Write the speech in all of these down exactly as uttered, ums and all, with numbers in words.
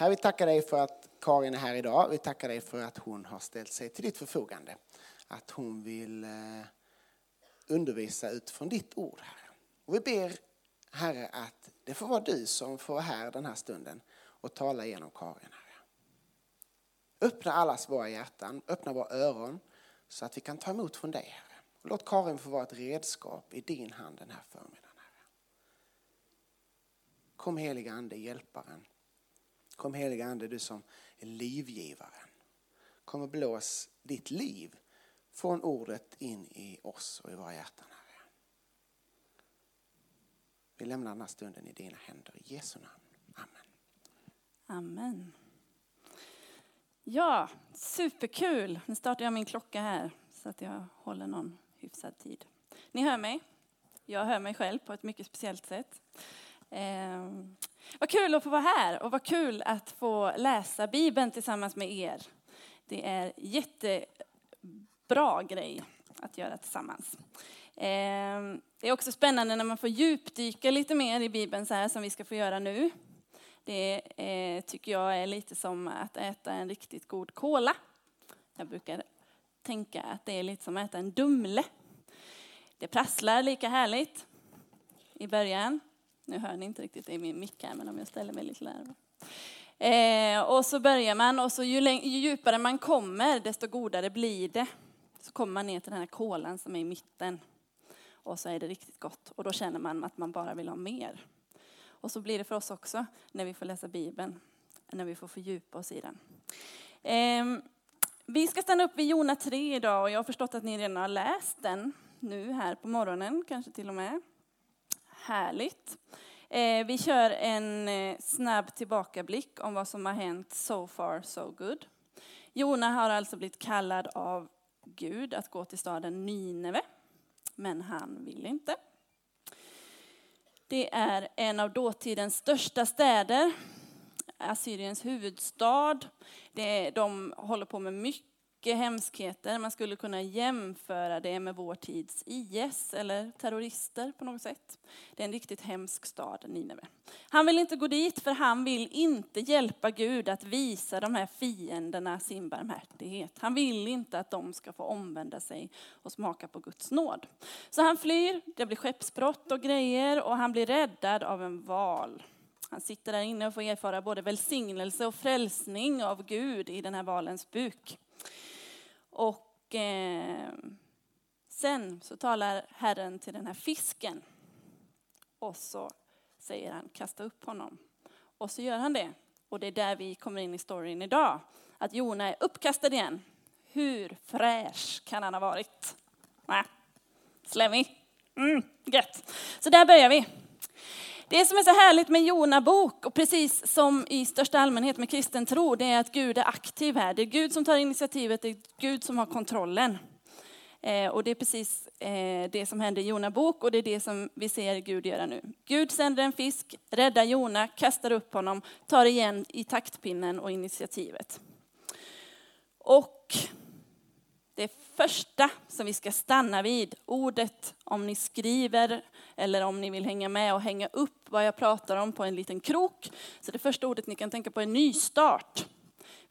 Herre, vi tackar dig för att Karin är här idag. Vi tackar dig för att hon har ställt sig till ditt förfogande. Att hon vill undervisa utifrån ditt ord, Herre. Och vi ber, Herre, att det får vara du som får vara här den här stunden och tala genom Karin, Herre. Öppna allas våra hjärtan, öppna våra öron så att vi kan ta emot från dig, Herre. Och låt Karin få vara ett redskap i din hand den här förmiddagen, Herre. Kom heliga ande, hjälparen. Kom heliga ande, du som är livgivaren. Kom och blås ditt liv från ordet in i oss och i våra hjärtan, Herre. Vi lämnar den här stunden i dina händer. I Jesu namn. Amen. Amen. Ja, superkul. Nu startar jag min klocka här så att jag håller någon hyfsad tid. Ni hör mig. Jag hör mig själv på ett mycket speciellt sätt. Eh, vad kul att få vara här och vad kul att få läsa Bibeln tillsammans med er. Det är jättebra grej att göra tillsammans. Eh, det är också spännande när man får djupdyka lite mer i Bibeln så här som vi ska få göra nu. Det eh, tycker jag är lite som att äta en riktigt god kola. Jag brukar tänka att det är lite som att äta en dumle. Det prasslar lika härligt i början. Nu hör ni inte riktigt, det är min mick här, men om jag ställer mig lite där. Eh, och så börjar man, och så ju, läng- ju djupare man kommer, desto godare blir det. Så kommer man ner till den här kolan som är i mitten. Och så är det riktigt gott. Och då känner man att man bara vill ha mer. Och så blir det för oss också när vi får läsa Bibeln. När vi får fördjupa oss i den. Eh, vi ska stanna upp vid Jona tre idag. Och jag har förstått att ni redan har läst den nu här på morgonen, kanske till och med. Härligt. Eh, vi kör en eh, snabb tillbakablick om vad som har hänt so far so good. Jona har alltså blivit kallad av Gud att gå till staden Nineve. Men han vill inte. Det är en av dåtidens största städer. Assyriens huvudstad. Det, de håller på med mycket hemskheter. Man skulle kunna jämföra det med vår tids I S eller terrorister på något sätt. Det är en riktigt hemsk stad, Nineve. Han vill inte gå dit för han vill inte hjälpa Gud att visa de här fienderna sin barmhärtighet. Han vill inte att de ska få omvända sig och smaka på Guds nåd. Så han flyr, det blir skeppsbrott och grejer och han blir räddad av en val. Han sitter där inne och får erfara både välsignelse och frälsning av Gud i den här valens buk. Och eh, sen så talar Herren till den här fisken. Och så säger han, kasta upp honom. Och så gör han det. Och det är där vi kommer in i storyn idag. Att Jona är uppkastad igen. Hur fräsch kan han ha varit? Nä, slemmig. Mm, gött. Så där börjar vi. Det som är så härligt med Jona bok och precis som i största allmänhet med kristen tro, det är att Gud är aktiv här. Det är Gud som tar initiativet, det är Gud som har kontrollen. Eh, och det är precis eh, det som händer i Jona bok och det är det som vi ser Gud göra nu. Gud sänder en fisk, räddar Jona, kastar upp honom, tar igen i taktpinnen och initiativet. Och det första som vi ska stanna vid, ordet, om ni skriver eller om ni vill hänga med och hänga upp vad jag pratar om på en liten krok. Så det första ordet ni kan tänka på är nystart.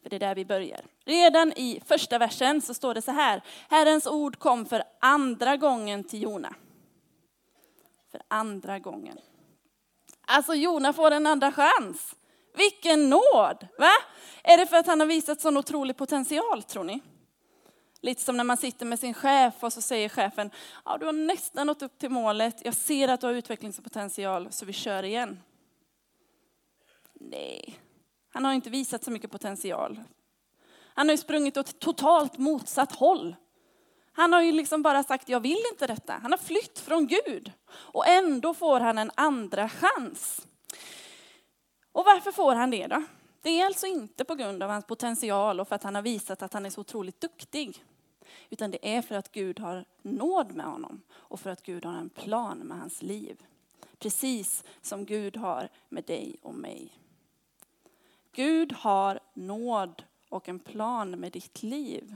För det är där vi börjar. Redan i första versen så står det så här. Herrens ord kom för andra gången till Jona. För andra gången. Alltså Jona får en andra chans. Vilken nåd, va? Är det för att han har visat sån otrolig potential, tror ni? Lite som när man sitter med sin chef och så säger chefen, ja, du har nästan nått upp till målet. Jag ser att du har utvecklingspotential så vi kör igen. Nej, han har inte visat så mycket potential. Han har ju sprungit åt totalt motsatt håll. Han har ju liksom bara sagt, jag vill inte detta. Han har flytt från Gud. Och ändå får han en andra chans. Och varför får han det då? Det är alltså inte på grund av hans potential och för att han har visat att han är så otroligt duktig. Utan det är för att Gud har nåd med honom. Och för att Gud har en plan med hans liv. Precis som Gud har med dig och mig. Gud har nåd och en plan med ditt liv.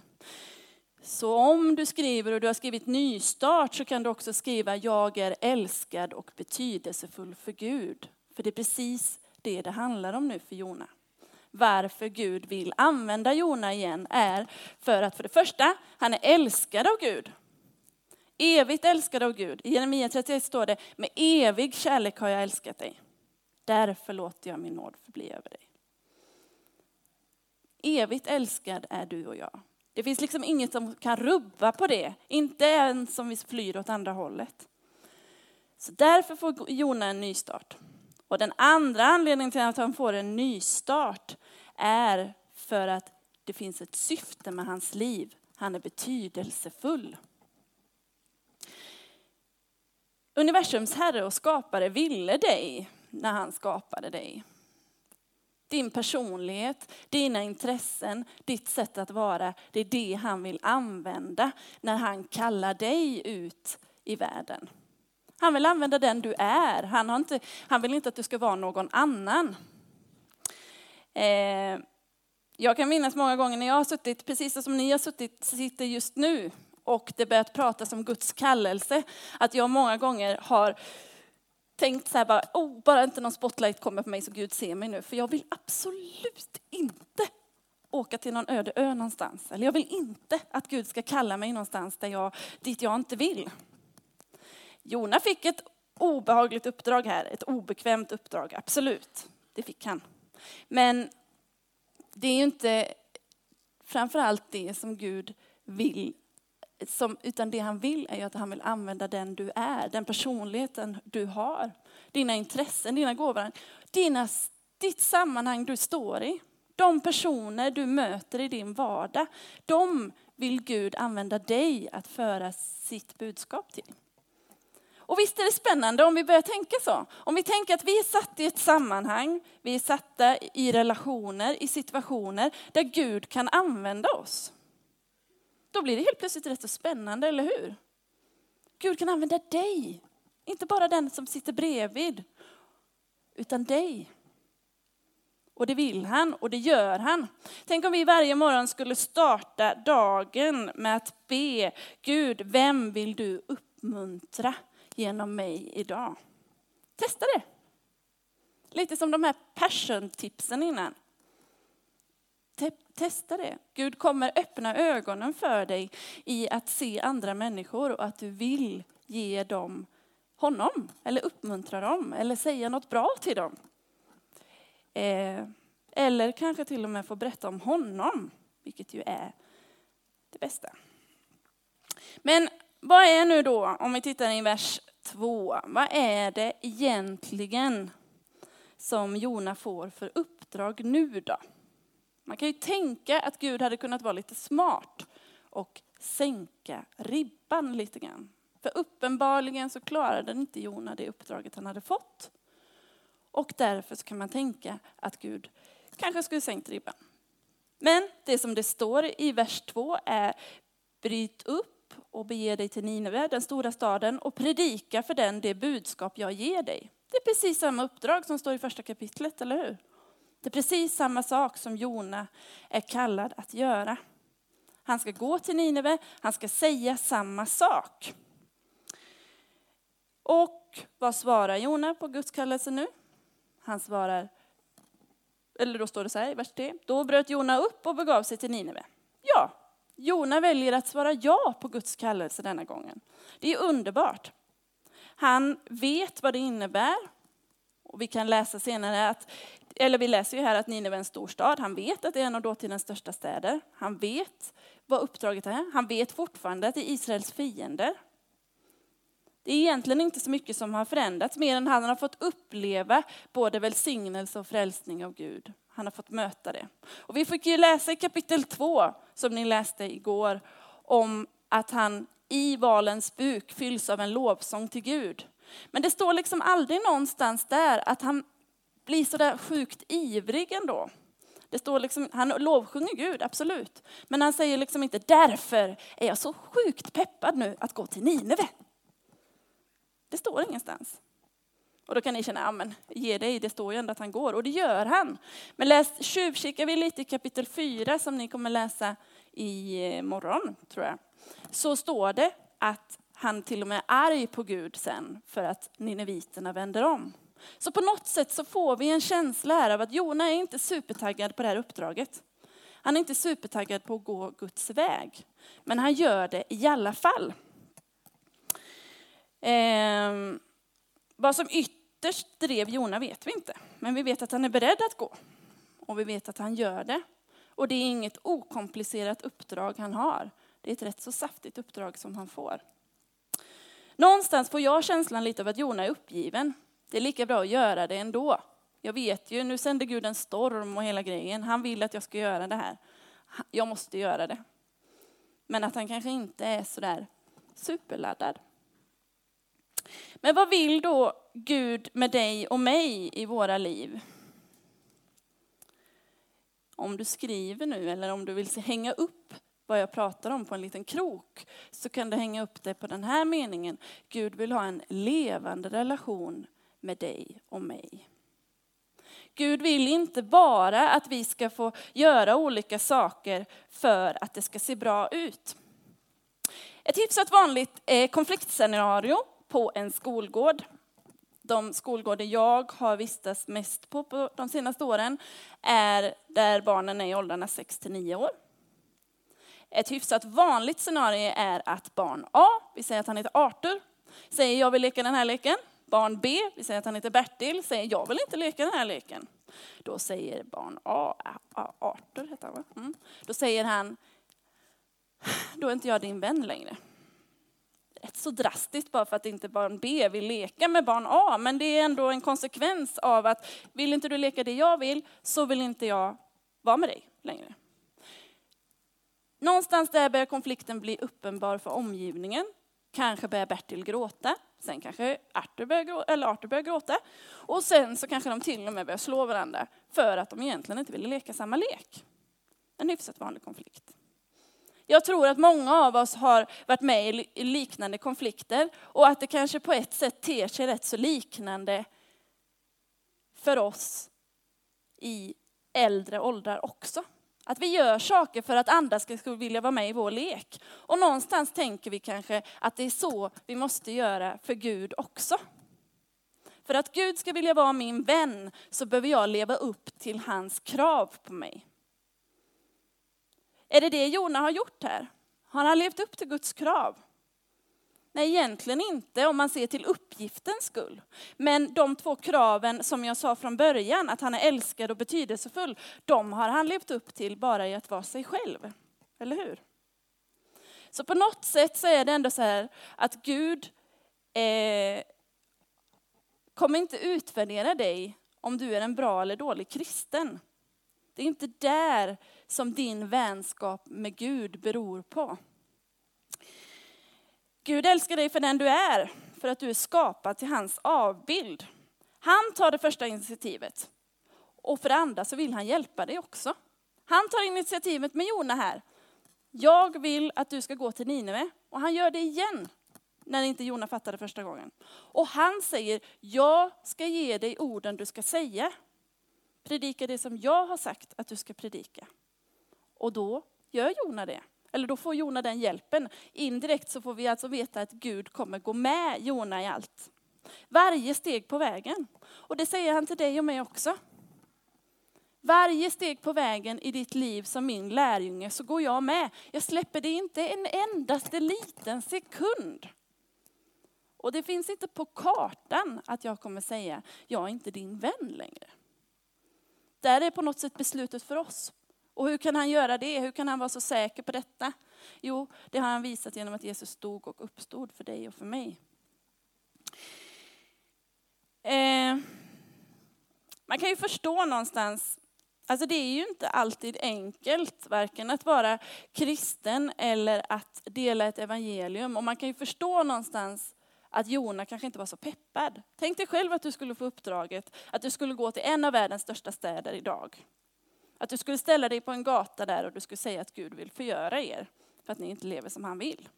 Så om du skriver och du har skrivit nystart så kan du också skriva jag är älskad och betydelsefull för Gud. För det är precis det det handlar om nu för Jona. varför Gud vill använda Jona igen är för att för det första, han är älskad av Gud. Evigt älskad av Gud. I Jeremia trettioett står det, med evig kärlek har jag älskat dig. Därför låter jag min nåd förbli över dig. Evigt älskad är du och jag. Det finns liksom inget som kan rubba på det. Inte ens som vi flyr åt andra hållet. Så därför får Jona en ny start. Och den andra anledningen till att han får en ny start är för att det finns ett syfte med hans liv. Han är betydelsefull. Universums herre och skapare ville dig när han skapade dig. Din personlighet, dina intressen, ditt sätt att vara, det är det han vill använda när han kallar dig ut i världen. Han vill använda den du är. Han, har inte, han vill inte att du ska vara någon annan. Eh, jag kan minnas många gånger när jag har suttit, precis som ni har suttit, sitter just nu och det börjat pratas om Guds kallelse, att jag många gånger har tänkt så här bara, oh, bara inte någon spotlight kommer på mig så Gud ser mig nu. För jag vill absolut inte åka till någon öde ö någonstans. Eller jag vill inte att Gud ska kalla mig någonstans där jag, dit jag inte vill. Jona fick ett obehagligt uppdrag här. Ett obekvämt uppdrag, absolut. Det fick han. Men det är ju inte framförallt det som Gud vill. Som, utan det han vill är ju att han vill använda den du är. Den personligheten du har. Dina intressen, dina gåvor. Dina, ditt sammanhang du står i. De personer du möter i din vardag. De vill Gud använda dig att föra sitt budskap till. Och visst är det spännande om vi börjar tänka så. Om vi tänker att vi är satt i ett sammanhang. Vi är satta i relationer, i situationer där Gud kan använda oss. Då blir det helt plötsligt rätt så spännande, eller hur? Gud kan använda dig. Inte bara den som sitter bredvid. Utan dig. Och det vill han och det gör han. Tänk om vi varje morgon skulle starta dagen med att be. Gud, vem vill du uppmuntra genom mig idag? Testa det. Lite som de här passion-tipsen innan. Testa det. Gud kommer öppna ögonen för dig i att se andra människor och att du vill ge dem honom eller uppmuntra dem eller säga något bra till dem. Eh, eller kanske till och med få berätta om honom, vilket ju är det bästa. Men vad är nu då, om vi tittar i vers två, vad är det egentligen som Jona får för uppdrag nu då? Man kan ju tänka att Gud hade kunnat vara lite smart och sänka ribban lite grann. För uppenbarligen så klarade inte Jona det uppdraget han hade fått. Och därför så kan man tänka att Gud kanske skulle sänkt ribban. Men det som det står i vers två är: bryt upp och bege dig till Nineve, den stora staden, och predika för den det budskap jag ger dig. Det är precis samma uppdrag som står i första kapitlet, eller hur? Det är precis samma sak som Jona är kallad att göra. Han ska gå till Nineve, han ska säga samma sak. Och vad svarar Jona på Guds kallelse nu? Han svarar, eller då står det så här i vers tre. Då bröt Jona upp och begav sig till Nineve. Ja, Jona väljer att svara ja på Guds kallelse denna gången. Det är underbart. Han vet vad det innebär. Och vi kan läsa senare att, eller vi läser ju här att Nineve är en stor stad. Han vet att det är en av dåtidens största städer. Han vet vad uppdraget är. Han vet fortfarande att det är Israels fiender. Det är egentligen inte så mycket som har förändrats. Mer än han har fått uppleva både välsignelse och frälsning av Gud. Han har fått möta det. Och vi fick ju läsa i kapitel två som ni läste igår. Om att han i valens buk fylls av en lovsång till Gud. Men det står liksom aldrig någonstans där att han blir så där sjukt ivrig ändå. Det står liksom, han lovsjunger Gud, absolut. Men han säger liksom inte, därför är jag så sjukt peppad nu att gå till Nineve. Det står ingenstans. Och då kan ni känna, ja men ge dig, det står ju ändå att han går. Och det gör han. Men läs, tjuvkikar vi lite i kapitel fyra som ni kommer läsa i morgon, tror jag. Så står det att han till och med är arg på Gud sen för att nineviterna vänder om. Så på något sätt så får vi en känsla här av att Jona är inte supertaggad på det här uppdraget. Han är inte supertaggad på att gå Guds väg. Men han gör det i alla fall. Eh, vad som ytterst drev Jona vet vi inte. Men vi vet att han är beredd att gå. Och vi vet att han gör det. Och det är inget okomplicerat uppdrag han har. Det är ett rätt så saftigt uppdrag som han får. Någonstans får jag känslan lite av att Jona är uppgiven. Det är lika bra att göra det ändå. Jag vet ju, nu sänder Gud en storm och hela grejen. Han vill att jag ska göra det här. Jag måste göra det. Men att han kanske inte är så där superladdad. Men vad vill då Gud med dig och mig i våra liv? Om du skriver nu eller om du vill hänga upp vad jag pratar om på en liten krok så kan du hänga upp det på den här meningen. Gud vill ha en levande relation med dig och mig. Gud vill inte bara att vi ska få göra olika saker för att det ska se bra ut. Ett hyfsat vanligt konfliktscenario på en skolgård. De skolgårdar jag har vistats mest på, på de senaste åren är där barnen är i åldrarna sex till nio år. Ett hyfsat vanligt scenario är att barn A, vi säger att han heter Arthur, säger jag vill leka den här leken. Barn B, vi säger att han heter Bertil, säger jag vill inte leka den här leken. Då säger barn A, Arthur heter han va? Mm. Då säger han, då är inte jag din vän längre. Rätt så drastiskt bara för att inte barn B vill leka med barn A. Men det är ändå en konsekvens av att vill inte du leka det jag vill så vill inte jag vara med dig längre. Någonstans där börjar konflikten bli uppenbar för omgivningen. Kanske börjar Bertil gråta. Sen kanske Arthur börjar gråta, eller Arthur börjar gråta. Och sen så kanske de till och med börjar slå varandra för att de egentligen inte ville leka samma lek. En hyfsat vanlig konflikt. Jag tror att många av oss har varit med i liknande konflikter och att det kanske på ett sätt ter sig rätt så liknande för oss i äldre åldrar också. Att vi gör saker för att andra ska vilja vara med i vår lek. Och någonstans tänker vi kanske att det är så vi måste göra för Gud också. För att Gud ska vilja vara min vän så behöver jag leva upp till hans krav på mig. Är det det Jona har gjort här? Har han levt upp till Guds krav? Nej, egentligen inte om man ser till uppgiftens skull. Men de två kraven som jag sa från början, att han är älskad och betydelsefull, de har han levt upp till bara i att vara sig själv. Eller hur? Så på något sätt så är det ändå så här att Gud eh, kommer inte utvärdera dig om du är en bra eller dålig kristen. Det är inte där som din vänskap med Gud beror på. Gud älskar dig för den du är, för att du är skapad till hans avbild. Han tar det första initiativet. Och för det andra så vill han hjälpa dig också. Han tar initiativet med Jona här. Jag vill att du ska gå till Nineve. Och han gör det igen när inte Jona fattade första gången. Och han säger, jag ska ge dig orden du ska säga. Predika det som jag har sagt att du ska predika. Och då gör Jona det. Eller då får Jona den hjälpen. Indirekt så får vi alltså veta att Gud kommer gå med Jona i allt. Varje steg på vägen. Och det säger han till dig och mig också. Varje steg på vägen i ditt liv som min lärjunge så går jag med. Jag släpper det inte en endaste liten sekund. Och det finns inte på kartan att jag kommer säga jag är inte din vän längre. Där är på något sätt beslutet för oss. Och hur kan han göra det? Hur kan han vara så säker på detta? Jo, det har han visat genom att Jesus stod och uppstod för dig och för mig. Eh, man kan ju förstå någonstans. Alltså det är ju inte alltid enkelt. Varken att vara kristen eller att dela ett evangelium. Och man kan ju förstå någonstans att Jona kanske inte var så peppad. Tänk dig själv att du skulle få uppdraget. Att du skulle gå till en av världens största städer idag. Att du skulle ställa dig på en gata där och du skulle säga att Gud vill förgöra er för att ni inte lever som han vill.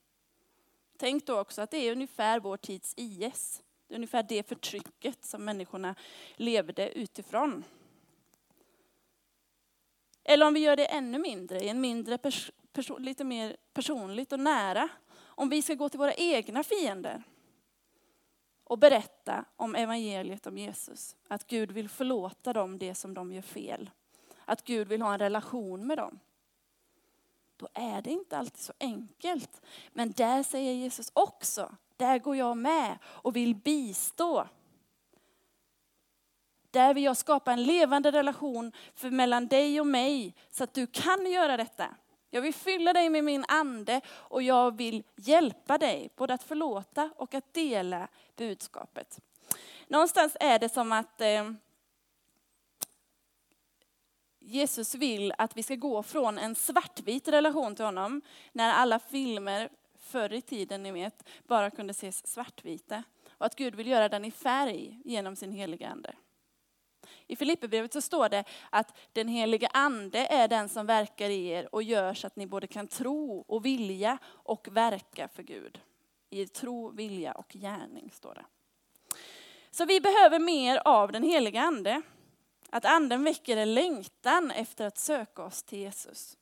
Tänk då också att det är ungefär vår tids I S. Det är ungefär det förtrycket som människorna levde utifrån. Eller om vi gör det ännu mindre, i en mindre pers- perso- lite mer personligt och nära. Om vi ska gå till våra egna fiender. och berätta om evangeliet om Jesus. Att Gud vill förlåta dem det som de gör fel. Att Gud vill ha en relation med dem. Då är det inte alltid så enkelt. Men där säger Jesus också. Där går jag med och vill bistå. Där vill jag skapa en levande relation för mellan dig och mig. Så att du kan göra detta. Jag vill fylla dig med min ande och jag vill hjälpa dig både att förlåta och att dela budskapet. Någonstans är det som att eh, Jesus vill att vi ska gå från en svartvit relation till honom. När alla filmer förr i tiden, ni vet, bara kunde ses svartvita. Och att Gud vill göra den i färg genom sin heliga ande. I Filipperbrevet så står det att den heliga ande är den som verkar i er och gör så att ni både kan tro och vilja och verka för Gud. I tro, vilja och gärning står det. Så vi behöver mer av den heliga ande. Att anden väcker en längtan efter att söka oss till Jesus.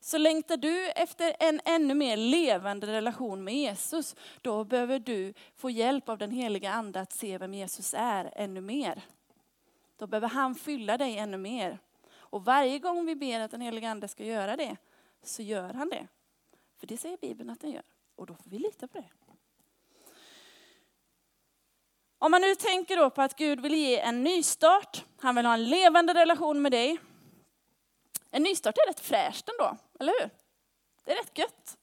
Så längtar du efter en ännu mer levande relation med Jesus, då behöver du få hjälp av den heliga ande att se vem Jesus är ännu mer. Då behöver han fylla dig ännu mer. Och varje gång vi ber att den helige ande ska göra det, så gör han det. För det säger Bibeln att den gör. Och då får vi lita på det. Om man nu tänker då på att Gud vill ge en nystart. Han vill ha en levande relation med dig. En nystart är rätt fräscht ändå, eller hur? Det är rätt gött.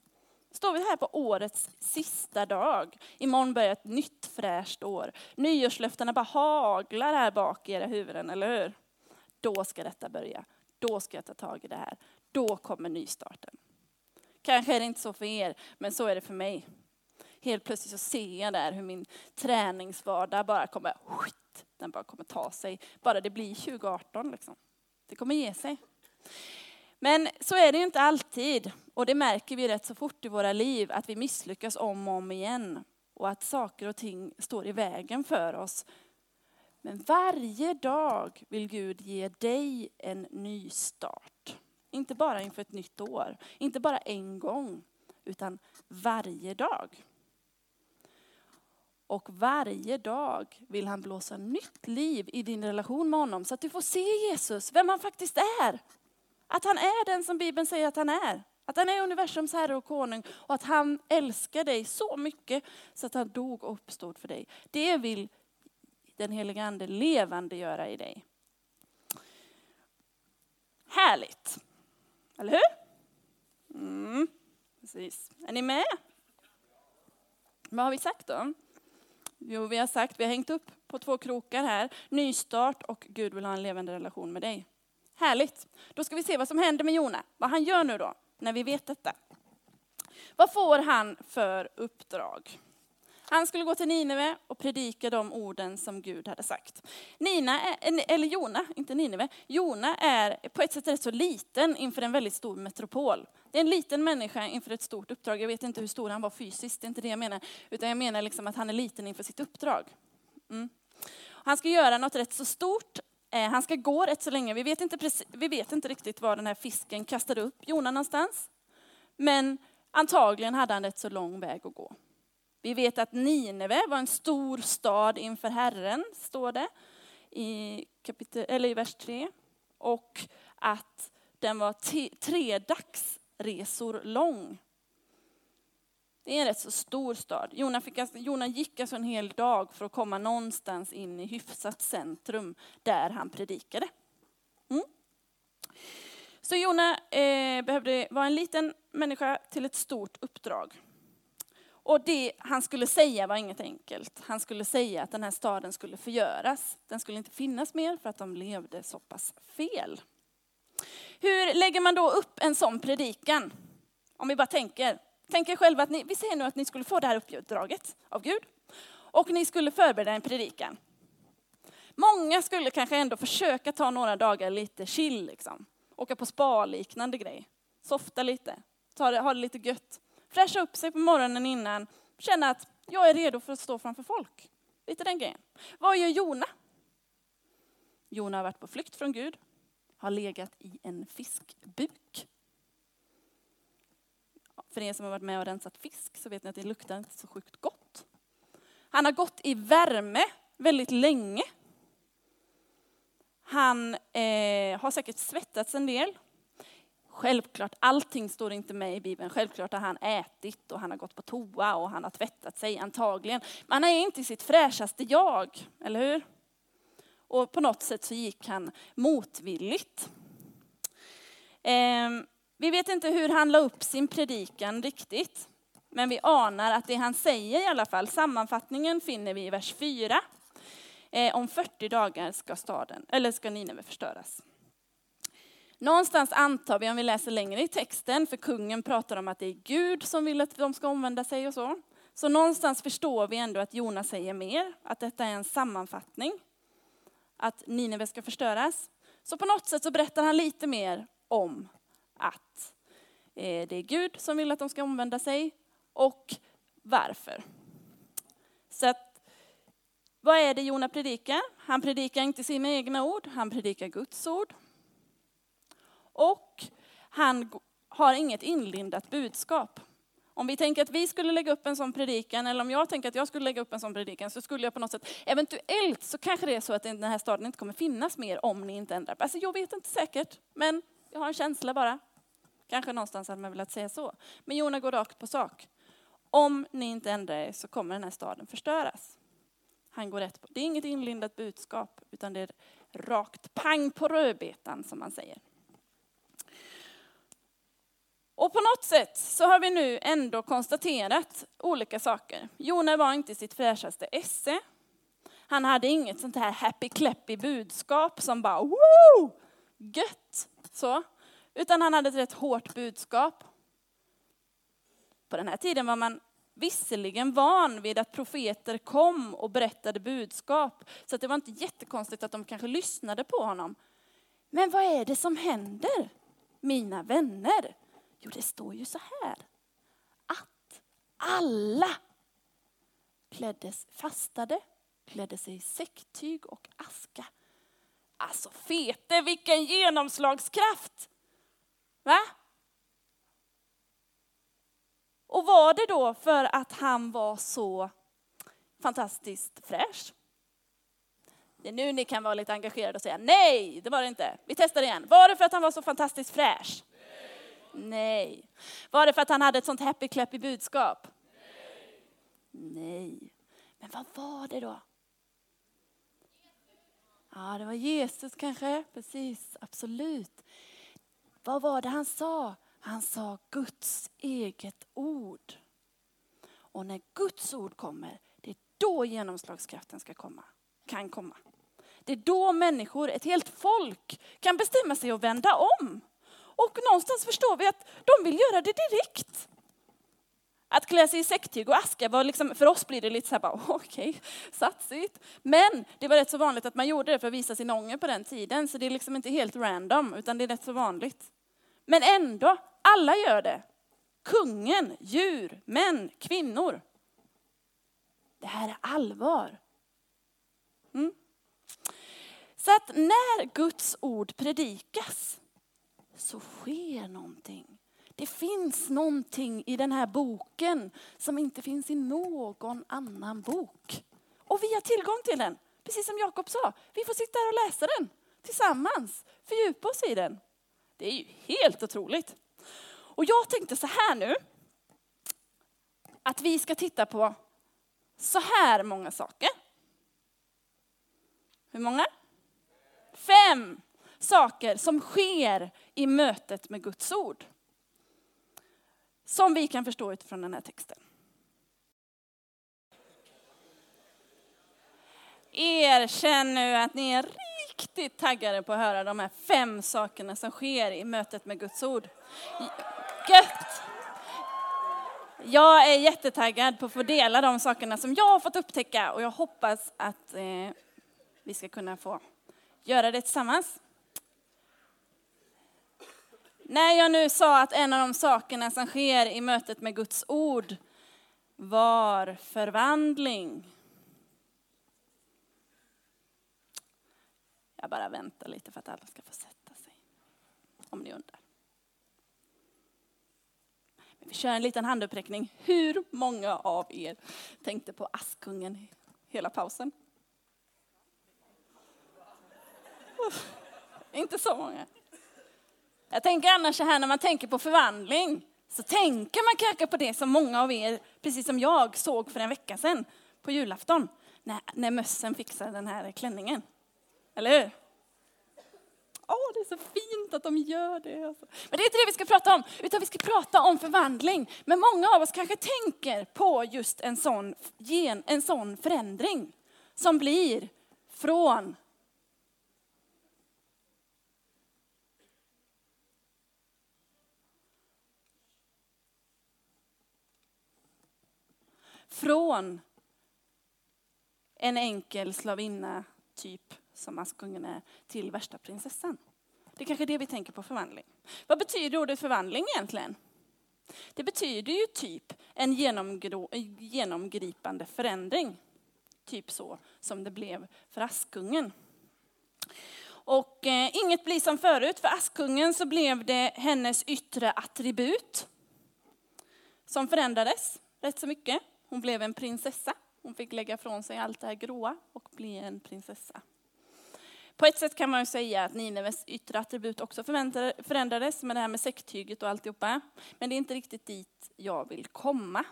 Står vi här på årets sista dag. Imorgon börjar ett nytt fräscht år. Nyårslöfterna bara haglar här bak i era huvuden, eller hur? Då ska detta börja. Då ska jag ta tag i det här. Då kommer nystarten. Kanske är det inte så för er, men så är det för mig. Helt plötsligt så ser jag där hur min träningsvardag bara kommer, den bara kommer ta sig. Bara det blir tjugo arton liksom. Det kommer ge sig. Men så är det ju inte alltid, och det märker vi rätt så fort i våra liv att vi misslyckas om och om igen och att saker och ting står i vägen för oss. Men varje dag vill Gud ge dig en ny start. Inte bara inför ett nytt år, inte bara en gång, utan varje dag. Och varje dag vill han blåsa nytt liv i din relation med honom så att du får se Jesus, vem han faktiskt är. Att han är den som Bibeln säger att han är. Att han är universums herre och konung. Och att han älskar dig så mycket så att han dog och uppstod för dig. Det vill den heliga ande levande göra i dig. Härligt. Eller hur? Mm, precis. Är ni med? Vad har vi sagt då? Jo, vi har sagt, vi har hängt upp på två krokar här. Nystart och Gud vill ha en levande relation med dig. Härligt. Då ska vi se vad som händer med Jona. Vad han gör nu då, när vi vet detta. Vad får han för uppdrag? Han skulle gå till Nineve och predika de orden som Gud hade sagt. Nina, eller Jona, inte Nineve. Jona är på ett sätt rätt så liten inför en väldigt stor metropol. Det är en liten människa inför ett stort uppdrag. Jag vet inte hur stor han var fysiskt, det är inte det jag menar. Utan jag menar liksom att han är liten inför sitt uppdrag. Mm. Han ska göra något rätt så stort. Han ska gå rätt så länge. Vi vet inte, precis, vi vet inte riktigt var den här fisken kastade upp Jona någonstans. Men antagligen hade han rätt så lång väg att gå. Vi vet att Nineve var en stor stad inför Herren, står det i, kapitel, eller i vers tre. Och att den var t- tre dagsresor lång. Det är en rätt så stor stad. Jona, fick, Jona gick alltså en hel dag för att komma någonstans in i hyfsat centrum där han predikade. Mm. Så Jona eh, behövde vara en liten människa till ett stort uppdrag. Och det han skulle säga var inget enkelt. Han skulle säga att den här staden skulle förgöras. Den skulle inte finnas mer för att de levde så pass fel. Hur lägger man då upp en sån predikan? Om vi bara tänker... Tänk er själva att ni, vi säger nu att ni skulle få det här uppdraget av Gud. Och ni skulle förbereda en predikan. Många skulle kanske ändå försöka ta några dagar lite chill. Liksom. Åka på spa-liknande grej. Softa lite. Ta det, ha det lite gött. Fräscha upp sig på morgonen innan. Känna att jag är redo för att stå framför folk. Lite den grejen. Vad gör Jona? Jona har varit på flykt från Gud. Har legat i en fiskbuk. För er som har varit med och rensat fisk så vet ni att det luktar inte så sjukt gott. Han har gått i värme väldigt länge. Han eh, har säkert svettats en del. Självklart, allting står inte med i Bibeln. Självklart har han ätit och han har gått på toa och han har tvättat sig antagligen. Men han är inte sitt fräschaste jag, eller hur? Och på något sätt så gick han motvilligt. Eh, vi vet inte hur han la upp sin predikan riktigt. Men vi anar att det han säger i alla fall, sammanfattningen finner vi i vers fyra. Eh, om fyrtio dagar ska staden, eller ska Nineve förstöras. Någonstans antar vi, om vi läser längre i texten, för kungen pratar om att det är Gud som vill att de ska omvända sig och så. Så någonstans förstår vi ändå att Jona säger mer, att detta är en sammanfattning. Att Nineve ska förstöras. Så på något sätt så berättar han lite mer om att eh, det är Gud som vill att de ska omvända sig. Och varför? Så att, vad är det Jona predikar? Han predikar inte sina egna ord. Han predikar Guds ord. Och han har inget inlindat budskap. Om vi tänker att vi skulle lägga upp en sån predikan. Eller om jag tänker att jag skulle lägga upp en sån predikan. Så skulle jag på något sätt. Eventuellt så kanske det är så att den här staden inte kommer finnas mer. Om ni inte ändrar. Alltså jag vet inte säkert. Men jag har en känsla bara. Kanske någonstans hade man velat säga så. Men Jona går rakt på sak. Om ni inte ändrar er så kommer den här staden förstöras. Han går rätt på. Det är inget inlindat budskap, utan det är rakt pang på rödbetan, som man säger. Och på något sätt så har vi nu ändå konstaterat olika saker. Jona var inte sitt fräschaste esse. Han hade inget sånt här happy-clappy budskap som bara wow, gött så. Utan han hade ett rätt hårt budskap. På den här tiden var man visserligen van vid att profeter kom och berättade budskap. Så att det var inte jättekonstigt att de kanske lyssnade på honom. Men vad är det som händer, mina vänner? Jo, det står ju så här. Att alla kläddes, fastade, klädde sig i säcktyg och aska. Alltså fete, vilken genomslagskraft! Va? Och var det då för att han var så fantastiskt fräsch? Det är nu ni kan vara lite engagerade och säga nej, det var det inte. Vi testar igen. Var det för att han var så fantastiskt fräsch? Nej. nej. Var det för att han hade ett sånt happy-clappy budskap? Nej. nej. Men vad var det då? Ja, det var Jesus kanske. Precis, absolut. Vad var det han sa? Han sa Guds eget ord. Och när Guds ord kommer, det är då genomslagskraften ska komma, kan komma. Det är då människor, ett helt folk, kan bestämma sig och vända om. Och någonstans förstår vi att de vill göra det direkt. Att klä sig i säcktyg och aska var liksom, för oss blir det lite så här bara okej, okay, satsigt. Men det var rätt så vanligt att man gjorde det för att visa sin ånger på den tiden. Så det är liksom inte helt random, utan det är rätt så vanligt. Men ändå, alla gör det. Kungen, djur, män, kvinnor. Det här är allvar. Mm. Så att när Guds ord predikas så sker någonting. Det finns någonting i den här boken som inte finns i någon annan bok. Och vi har tillgång till den. Precis som Jakob sa. Vi får sitta här och läsa den tillsammans. Fördjupa oss i den. Det är ju helt otroligt. Och jag tänkte så här nu. Att vi ska titta på så här många saker. Hur många? Fem saker som sker i mötet med Guds ord. Som vi kan förstå utifrån den här texten. Erkänn nu att ni är riktigt taggade på att höra de här fem sakerna som sker i mötet med Guds ord. Gött! Jag är jättetaggad på att få dela de sakerna som jag har fått upptäcka. Och jag hoppas att eh, vi ska kunna få göra det tillsammans. När jag nu sa att en av de sakerna som sker i mötet med Guds ord var förvandling. Jag bara väntar lite för att alla ska få sätta sig. Om ni undrar. kör en liten handuppräckning. Hur många av er tänkte på Askungen hela pausen? Uff, inte så många. Jag tänker annars så här, när man tänker på förvandling så tänker man kanske på det som många av er, precis som jag, såg för en vecka sedan på julafton. När, när mössen fixar den här klänningen. Eller hur? Åh, oh, det är så fint att de gör det. Alltså. Men det är inte det vi ska prata om. Utan vi ska prata om förvandling. Men många av oss kanske tänker på just en sån, gen, en sån förändring. Som blir från... Från en enkel slavinna typ som Askungen är till värsta prinsessan. Det är kanske det vi tänker på förvandling. Vad betyder ordet förvandling egentligen? Det betyder ju typ en genomgro- genomgripande förändring. Typ så som det blev för Askungen. Och eh, inget blir som förut. För Askungen så blev det hennes yttre attribut som förändrades rätt så mycket. Hon blev en prinsessa. Hon fick lägga från sig allt det här gråa och bli en prinsessa. På ett sätt kan man ju säga att Nineves yttre attribut också förändrades med det här med säcktyget och alltihopa. Men det är inte riktigt dit jag vill komma.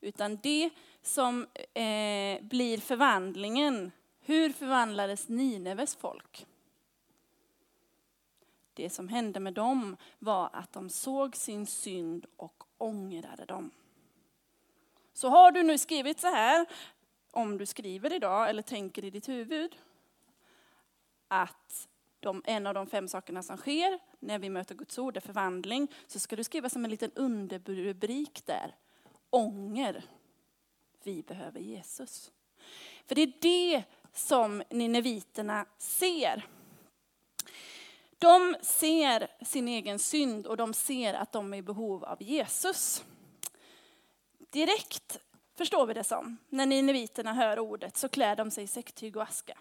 Utan det som eh, blir förvandlingen. Hur förvandlades Nineves folk? Det som hände med dem var att de såg sin synd och ångrade dem. Så har du nu skrivit så här, om du skriver idag eller tänker i ditt huvud, att de, en av de fem sakerna som sker när vi möter Guds ord är förvandling, så ska du skriva som en liten underrubrik där, ånger, vi behöver Jesus. För det är det som nineviterna ser. De ser sin egen synd och de ser att de är i behov av Jesus. Direkt förstår vi det som. När nineviterna hör ordet så klär de sig i säcktyg och aska.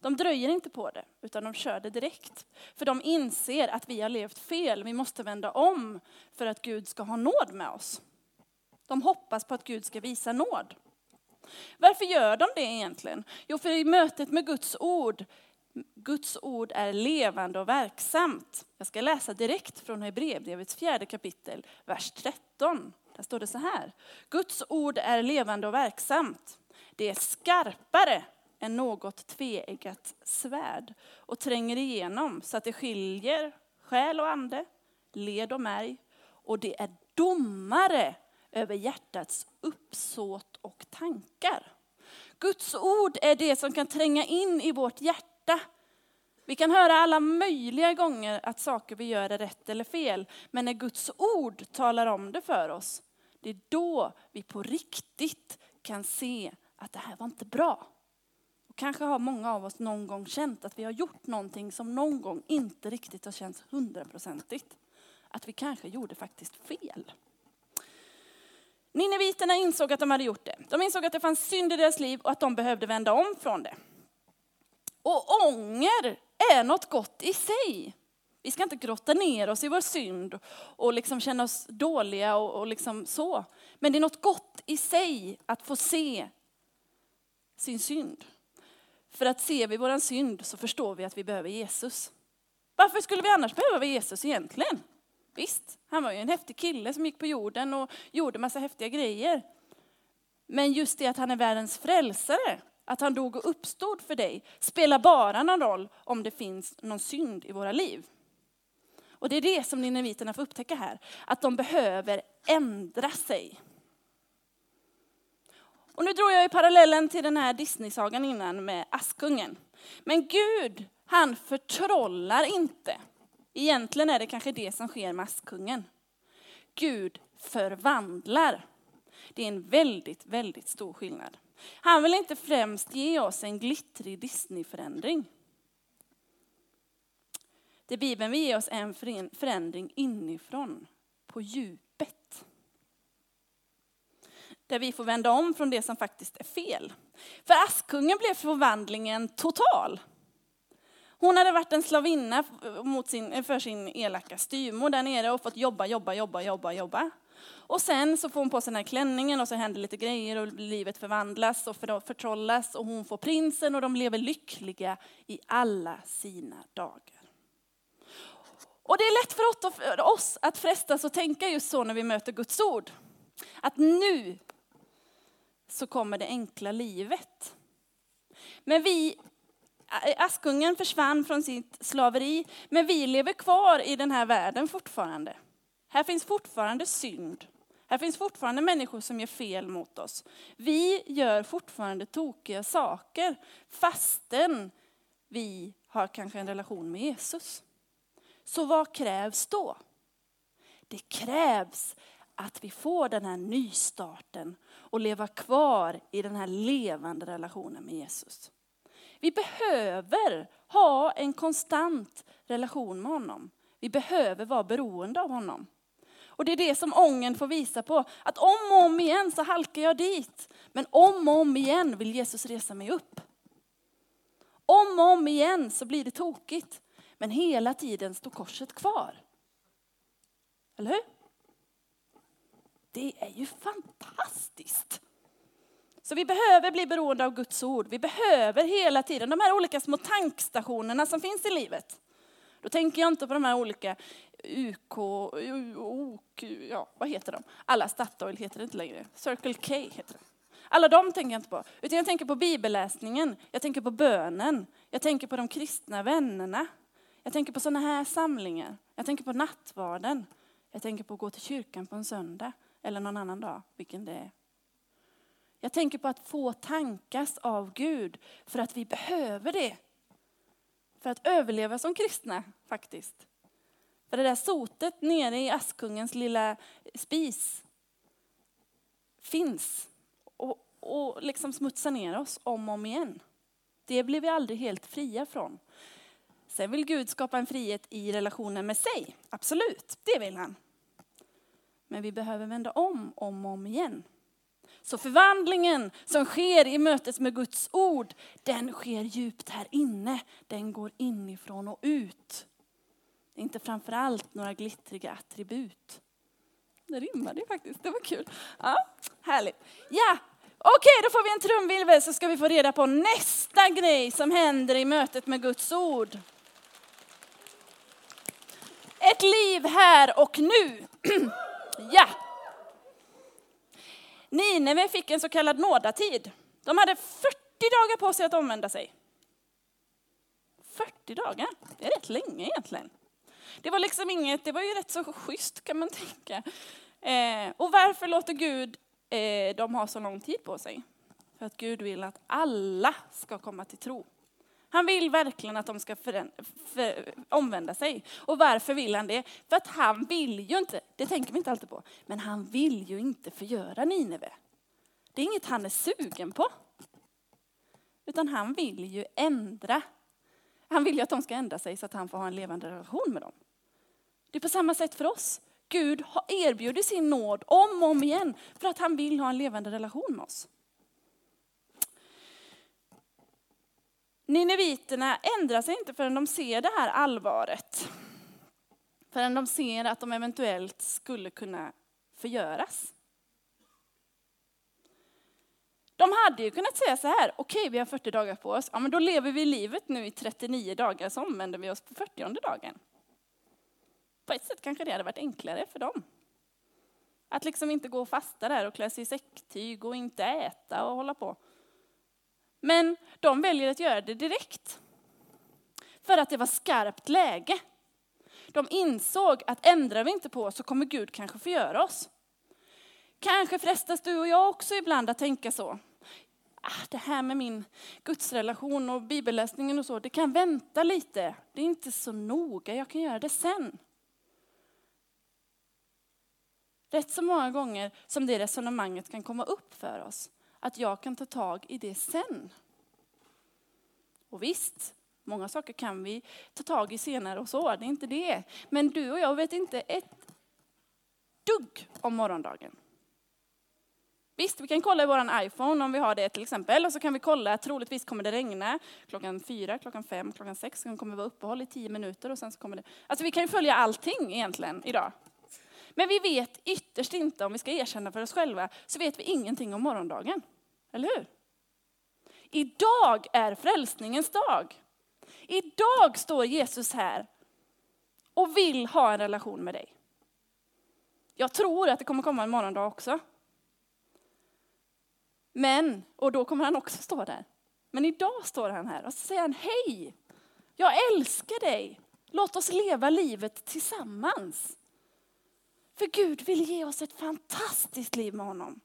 De dröjer inte på det utan de kör det direkt. För de inser att vi har levt fel. Vi måste vända om för att Gud ska ha nåd med oss. De hoppas på att Gud ska visa nåd. Varför gör de det egentligen? Jo, för i mötet med Guds ord. Guds ord är levande och verksamt. Jag ska läsa direkt från Hebreerbrevets fjärde kapitel, vers tretton. Där står det så här. Guds ord är levande och verksamt. Det är skarpare än något tveeggat svärd. Och tränger igenom så att det skiljer själ och ande, led och märg. Och det är domare över hjärtats uppsåt och tankar. Guds ord är det som kan tränga in i vårt hjärta. Vi kan höra alla möjliga gånger att saker vi gör är rätt eller fel. Men när Guds ord talar om det för oss, det är då vi på riktigt kan se att det här var inte bra. Och kanske har många av oss någon gång känt att vi har gjort någonting som någon gång inte riktigt har känts hundraprocentigt. Att vi kanske gjorde faktiskt fel. Nineviterna insåg att de hade gjort det. De insåg att det fanns synd i deras liv och att de behövde vända om från det. Och ånger är något gott i sig. Vi ska inte grotta ner oss i vår synd och liksom känna oss dåliga och, och liksom så. Men det är något gott i sig att få se sin synd. För att ser vi vår synd så förstår vi att vi behöver Jesus. Varför skulle vi annars behöva Jesus egentligen? Visst, han var ju en häftig kille som gick på jorden och gjorde massa häftiga grejer. Men just det att han är världens frälsare, att han dog och uppstod för dig, spelar bara någon roll om det finns någon synd i våra liv. Och det är det som nineviterna får upptäcka här. Att de behöver ändra sig. Och nu drog jag ju parallellen till den här Disney-sagan innan med Askungen. Men Gud, han förtrollar inte. Egentligen är det kanske det som sker med Askungen. Gud förvandlar. Det är en väldigt, väldigt stor skillnad. Han vill inte främst ge oss en glittrig Disney-förändring. Det Bibeln vill ge oss en förändring inifrån, på djupet. Där vi får vända om från det som faktiskt är fel. För Askungen blev förvandlingen total. Hon hade varit en slavinna mot sin, för sin elaka styrmor där nere och fått jobba, jobba, jobba, jobba, jobba. Och sen så får hon på sig den här klänningen och så händer lite grejer och livet förvandlas och förtrollas. Och hon får prinsen och de lever lyckliga i alla sina dagar. Och det är lätt för oss att frestas och tänka just så när vi möter Guds ord. Att nu så kommer det enkla livet. Men vi, Askungen försvann från sitt slaveri, men vi lever kvar i den här världen fortfarande. Här finns fortfarande synd. Här finns fortfarande människor som gör fel mot oss. Vi gör fortfarande tokiga saker fastän vi har kanske en relation med Jesus. Så vad krävs då? Det krävs att vi får den här nystarten och leva kvar i den här levande relationen med Jesus. Vi behöver ha en konstant relation med honom. Vi behöver vara beroende av honom. Och det är det som ången får visa på. Att om och om igen så halkar jag dit. Men om och om igen vill Jesus resa mig upp. Om och om igen så blir det tokigt. Men hela tiden står korset kvar. Eller hur? Det är ju fantastiskt. Så vi behöver bli beroende av Guds ord. Vi behöver hela tiden de här olika små tankstationerna som finns i livet. Då tänker jag inte på de här olika U K, O Q, ja vad heter de? Alla Statoil heter det inte längre. Circle K heter det. Alla de tänker jag inte på. Utan jag tänker på bibelläsningen. Jag tänker på bönen. Jag tänker på de kristna vännerna. Jag tänker på sådana här samlingar. Jag tänker på nattvarden. Jag tänker på att gå till kyrkan på en söndag. Eller någon annan dag, vilken det är. Jag tänker på att få tankas av Gud. För att vi behöver det. För att överleva som kristna faktiskt. För det där sotet nere i Askungens lilla spis finns. Och, och liksom smutsar ner oss om och om igen. Det blir vi aldrig helt fria från. Sen vill Gud skapa en frihet i relationen med sig. Absolut, det vill han. Men vi behöver vända om om och om igen. Så förvandlingen som sker i mötet med Guds ord, den sker djupt här inne. Den går inifrån och ut. Det är inte framförallt några glittriga attribut. Det rimmade faktiskt, det var kul. Ja, härligt. Ja, okej, då får vi en trumvirvel så ska vi få reda på nästa grej som händer i mötet med Guds ord. Ett liv här och nu. Ja. Nineve fick en så kallad nådatid. De hade fyrtio dagar på sig att omvända sig. fyrtio dagar? Det är rätt länge egentligen. Det var liksom inget, det var ju rätt så schysst kan man tänka. Eh, och varför låter Gud eh, de ha så lång tid på sig? För att Gud vill att alla ska komma till tro. Han vill verkligen att de ska förän- för- omvända sig. Och varför vill han det? För att han vill ju inte, det tänker vi inte alltid på, men han vill ju inte förgöra Nineve. Det är inget han är sugen på. Utan han vill ju ändra. Han vill ju att de ska ändra sig så att han får ha en levande relation med dem. Det är på samma sätt för oss. Gud erbjuder sin nåd om och om igen för att han vill ha en levande relation med oss. Nineviterna ändrar sig inte förrän de ser det här allvaret. Förrän de ser att de eventuellt skulle kunna förgöras. De hade ju kunnat säga så här, okej vi har fyrtio dagar på oss. Ja men då lever vi livet nu i trettionio dagar så omvänder vi oss på fyrtionde dagen. På ett sätt kanske det hade varit enklare för dem. Att liksom inte gå och fasta där och klä sig i säcktyg och inte äta och hålla på. Men de väljer att göra det direkt. För att det var skarpt läge. De insåg att ändrar vi inte på så kommer Gud kanske förgöra oss. Kanske frestas du och jag också ibland att tänka så. Ah, det här med min gudsrelation och bibelläsningen och så, det kan vänta lite. Det är inte så noga, jag kan göra det sen. Rätt så många gånger som det resonemanget kan komma upp för oss. Att jag kan ta tag i det sen. Och visst, många saker kan vi ta tag i senare och så. Det är inte det. Men du och jag vet inte ett dugg om morgondagen. Visst, vi kan kolla i vår iPhone om vi har det till exempel. Och så kan vi kolla att troligtvis kommer det regna klockan fyra, klockan fem, klockan sex. Sen kommer det vara uppehåll i tio minuter och sen så kommer det... Alltså vi kan ju följa allting egentligen idag. Men vi vet ytterst inte, om vi ska erkänna för oss själva, så vet vi ingenting om morgondagen. Eller hur? Idag är frälsningens dag. Idag står Jesus här och vill ha en relation med dig. Jag tror att det kommer komma en morgondag också. Men, och då kommer han också stå där. Men idag står han här och så säger han, hej, jag älskar dig. Låt oss leva livet tillsammans. För Gud vill ge oss ett fantastiskt liv med honom.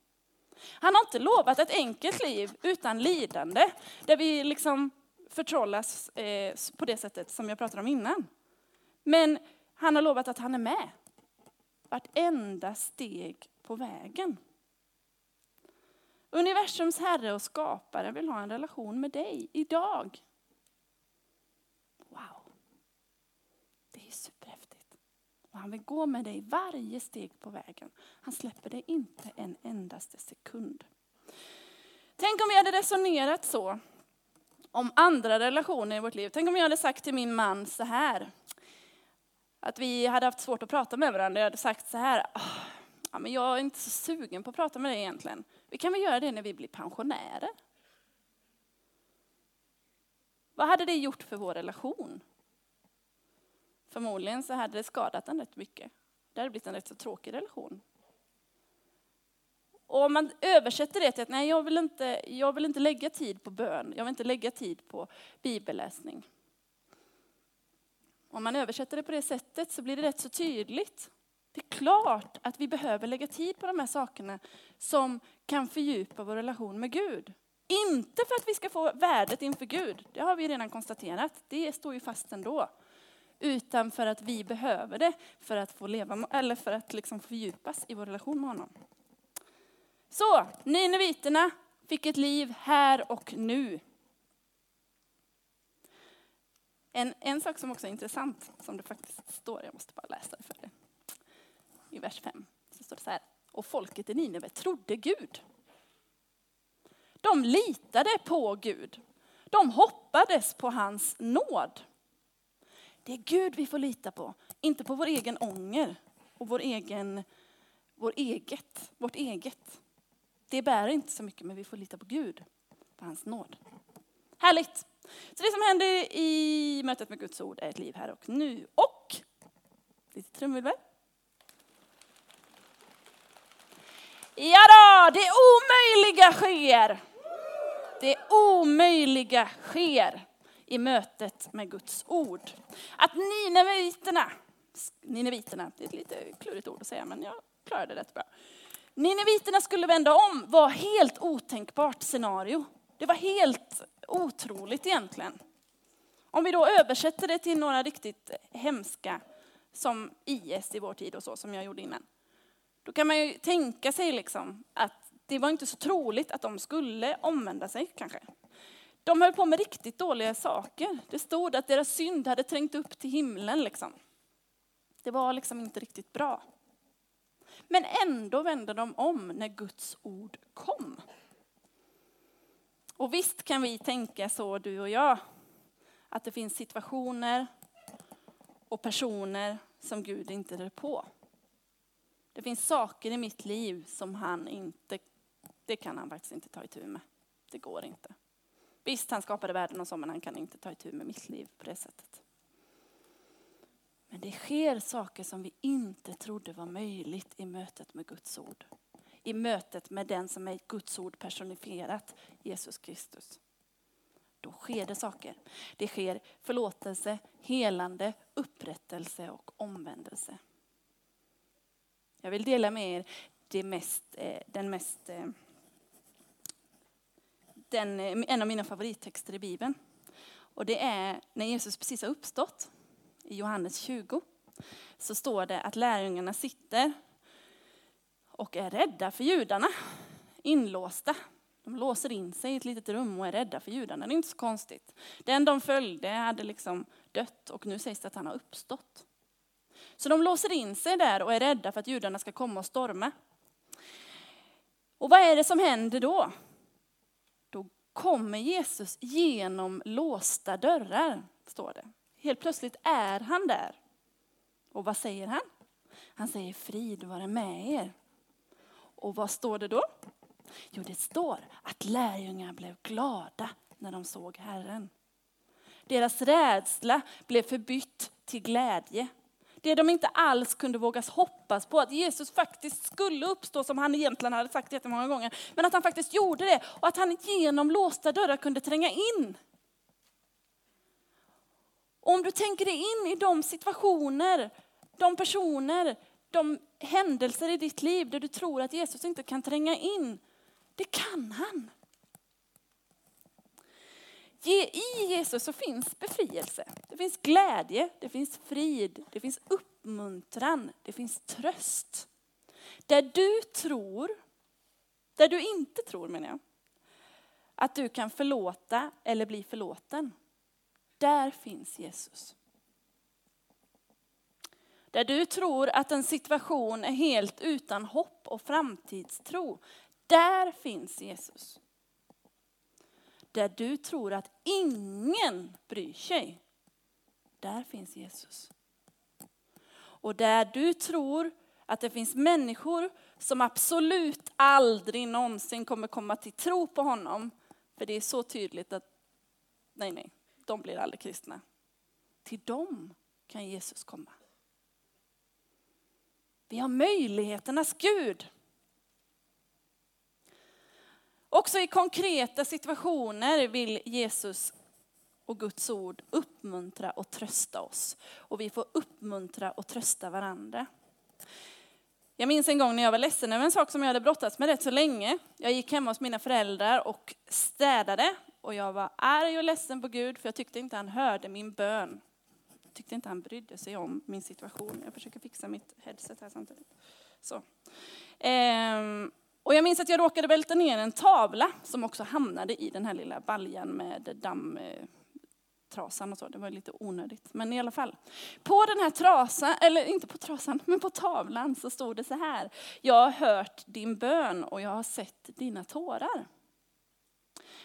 Han har inte lovat ett enkelt liv utan lidande. Där vi liksom förtrollas eh, på det sättet som jag pratade om innan. Men han har lovat att han är med. Vartenda steg på vägen. Universums herre och skapare vill ha en relation med dig idag. Wow. Det är superhäftigt. Och han vill gå med dig varje steg på vägen. Han släpper dig inte en endaste sekund. Tänk om vi hade resonerat så om andra relationer i vårt liv. Tänk om jag hade sagt till min man så här. Att vi hade haft svårt att prata med varandra. Jag hade sagt så här. Ja, men jag är inte så sugen på att prata med dig egentligen. Vi kan väl göra det när vi blir pensionärer? Vad hade det gjort för vår relation? Förmodligen så hade det skadat den rätt mycket. Det hade blivit en rätt så tråkig relation. Och om man översätter det till att nej, jag vill inte, jag vill inte lägga tid på bön. Jag vill inte lägga tid på bibelläsning. Om man översätter det på det sättet så blir det rätt så tydligt. Det är klart att vi behöver lägga tid på de här sakerna som kan fördjupa vår relation med Gud. Inte för att vi ska få värdet inför Gud. Det har vi redan konstaterat. Det står ju fast ändå. Utan för att vi behöver det för att få leva eller för att liksom fördjupas i vår relation med honom. Så, nineviterna fick ett liv här och nu. En, en sak som också är intressant, som det faktiskt står, jag måste bara läsa det för det. I vers fem så står det så här. Och folket i Nineve trodde Gud. De litade på Gud. De hoppades på hans nåd. Det är Gud vi får lita på. Inte på vår egen ånger och vår egen, vår eget, vårt eget. Det bär inte så mycket, men vi får lita på Gud. På hans nåd. Härligt! Så det som händer i mötet med Guds ord är ett liv här och nu. Och, lite trumvirvel. Ja då, det omöjliga sker. Det omöjliga sker i mötet med Guds ord. Att nineviterna, nineviterna, det är ett lite klurigt ord att säga, men jag klarade det rätt bra. Nineviterna skulle vända om, var helt otänkbart scenario. Det var helt otroligt egentligen. Om vi då översätter det till några riktigt hemska som I S i vår tid och så som jag gjorde innan. Då kan man ju tänka sig liksom att det var inte så troligt att de skulle omvända sig kanske. De höll på med riktigt dåliga saker. Det stod att deras synd hade trängt upp till himlen liksom. Det var liksom inte riktigt bra. Men ändå vände de om när Guds ord kom. Och visst kan vi tänka så, du och jag, att det finns situationer och personer som Gud inte rör på. Det finns saker i mitt liv som han inte, det kan han faktiskt inte ta itu med. Det går inte. Visst, han skapade världen och så, men han kan inte ta itu med mitt liv på det sättet. Men det sker saker som vi inte trodde var möjligt i mötet med Guds ord. I mötet med den som är Guds ord personifierat, Jesus Kristus. Då sker det saker. Det sker förlåtelse, helande, upprättelse och omvändelse. Jag vill dela med er det mest, den mest, den, en av mina favorittexter i Bibeln. Och det är när Jesus precis har uppstått. I Johannes tjugo så står det att lärjungarna sitter och är rädda för judarna. Inlåsta. De låser in sig i ett litet rum och är rädda för judarna. Det är inte så konstigt. Den de följde hade liksom dött och nu sägs det att han har uppstått. Så de låser in sig där och är rädda för att judarna ska komma och storma. Och vad är det som händer då? Då kommer Jesus genom låsta dörrar, står det. Helt plötsligt är han där. Och vad säger han? Han säger, frid vare med er. Och vad står det då? Jo, det står att lärjungarna blev glada när de såg Herren. Deras rädsla blev förbytt till glädje. Det de inte alls kunde vågas hoppas på, att Jesus faktiskt skulle uppstå, som han egentligen hade sagt jättemånga gånger. Men att han faktiskt gjorde det och att han genom låsta dörrar kunde tränga in. Och om du tänker dig in i de situationer, de personer, de händelser i ditt liv där du tror att Jesus inte kan tränga in. Det kan han. I Jesus så finns befrielse. Det finns glädje, det finns frid, det finns uppmuntran, det finns tröst. Där du tror, där du inte tror menar jag, att du kan förlåta eller bli förlåten. Där finns Jesus. Där du tror att en situation är helt utan hopp och framtidstro. Där finns Jesus. Där du tror att ingen bryr sig. Där finns Jesus. Och där du tror att det finns människor som absolut aldrig någonsin kommer komma till tro på honom. För det är så tydligt att nej, nej, de blir aldrig kristna. Till dem kan Jesus komma. Vi har möjligheternas Gud. Också i konkreta situationer vill Jesus och Guds ord uppmuntra och trösta oss. Och vi får uppmuntra och trösta varandra. Jag minns en gång när jag var ledsen över en sak som jag hade brottats med rätt så länge. Jag gick hemma hos mina föräldrar och städade. Och jag var arg och ledsen på Gud för jag tyckte inte han hörde min bön. Jag tyckte inte han brydde sig om min situation. Jag försöker fixa mitt headset här samtidigt. Så. Ehm. Och jag minns att jag råkade välta ner en tavla som också hamnade i den här lilla baljan med dammtrasan och så. Det var lite onödigt, men i alla fall. På den här trasan, eller inte på trasan, men på tavlan så stod det så här. Jag har hört din bön och jag har sett dina tårar.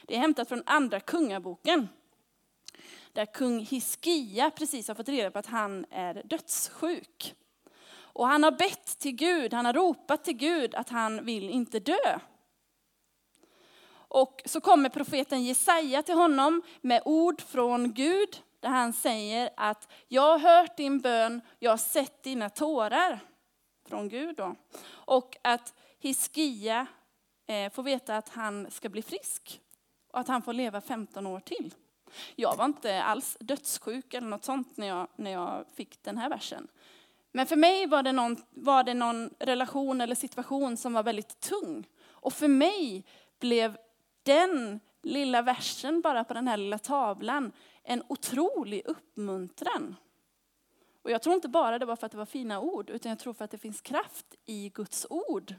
Det är hämtat från andra kungaboken. Där kung Hiskia precis har fått reda på att han är dödssjuk. Och han har bett till Gud, han har ropat till Gud att han vill inte dö. Och så kommer profeten Jesaja till honom med ord från Gud. Där han säger att jag har hört din bön, jag har sett dina tårar. Från Gud då. Och att Hiskia får veta att han ska bli frisk. Och att han får leva femton år till. Jag var inte alls dödssjuk eller något sånt när jag, när jag fick den här versen. Men för mig var det, någon, var det någon relation eller situation som var väldigt tung. Och för mig blev den lilla versen bara på den här lilla tavlan en otrolig uppmuntran. Och jag tror inte bara det var för att det var fina ord, utan jag tror för att det finns kraft i Guds ord.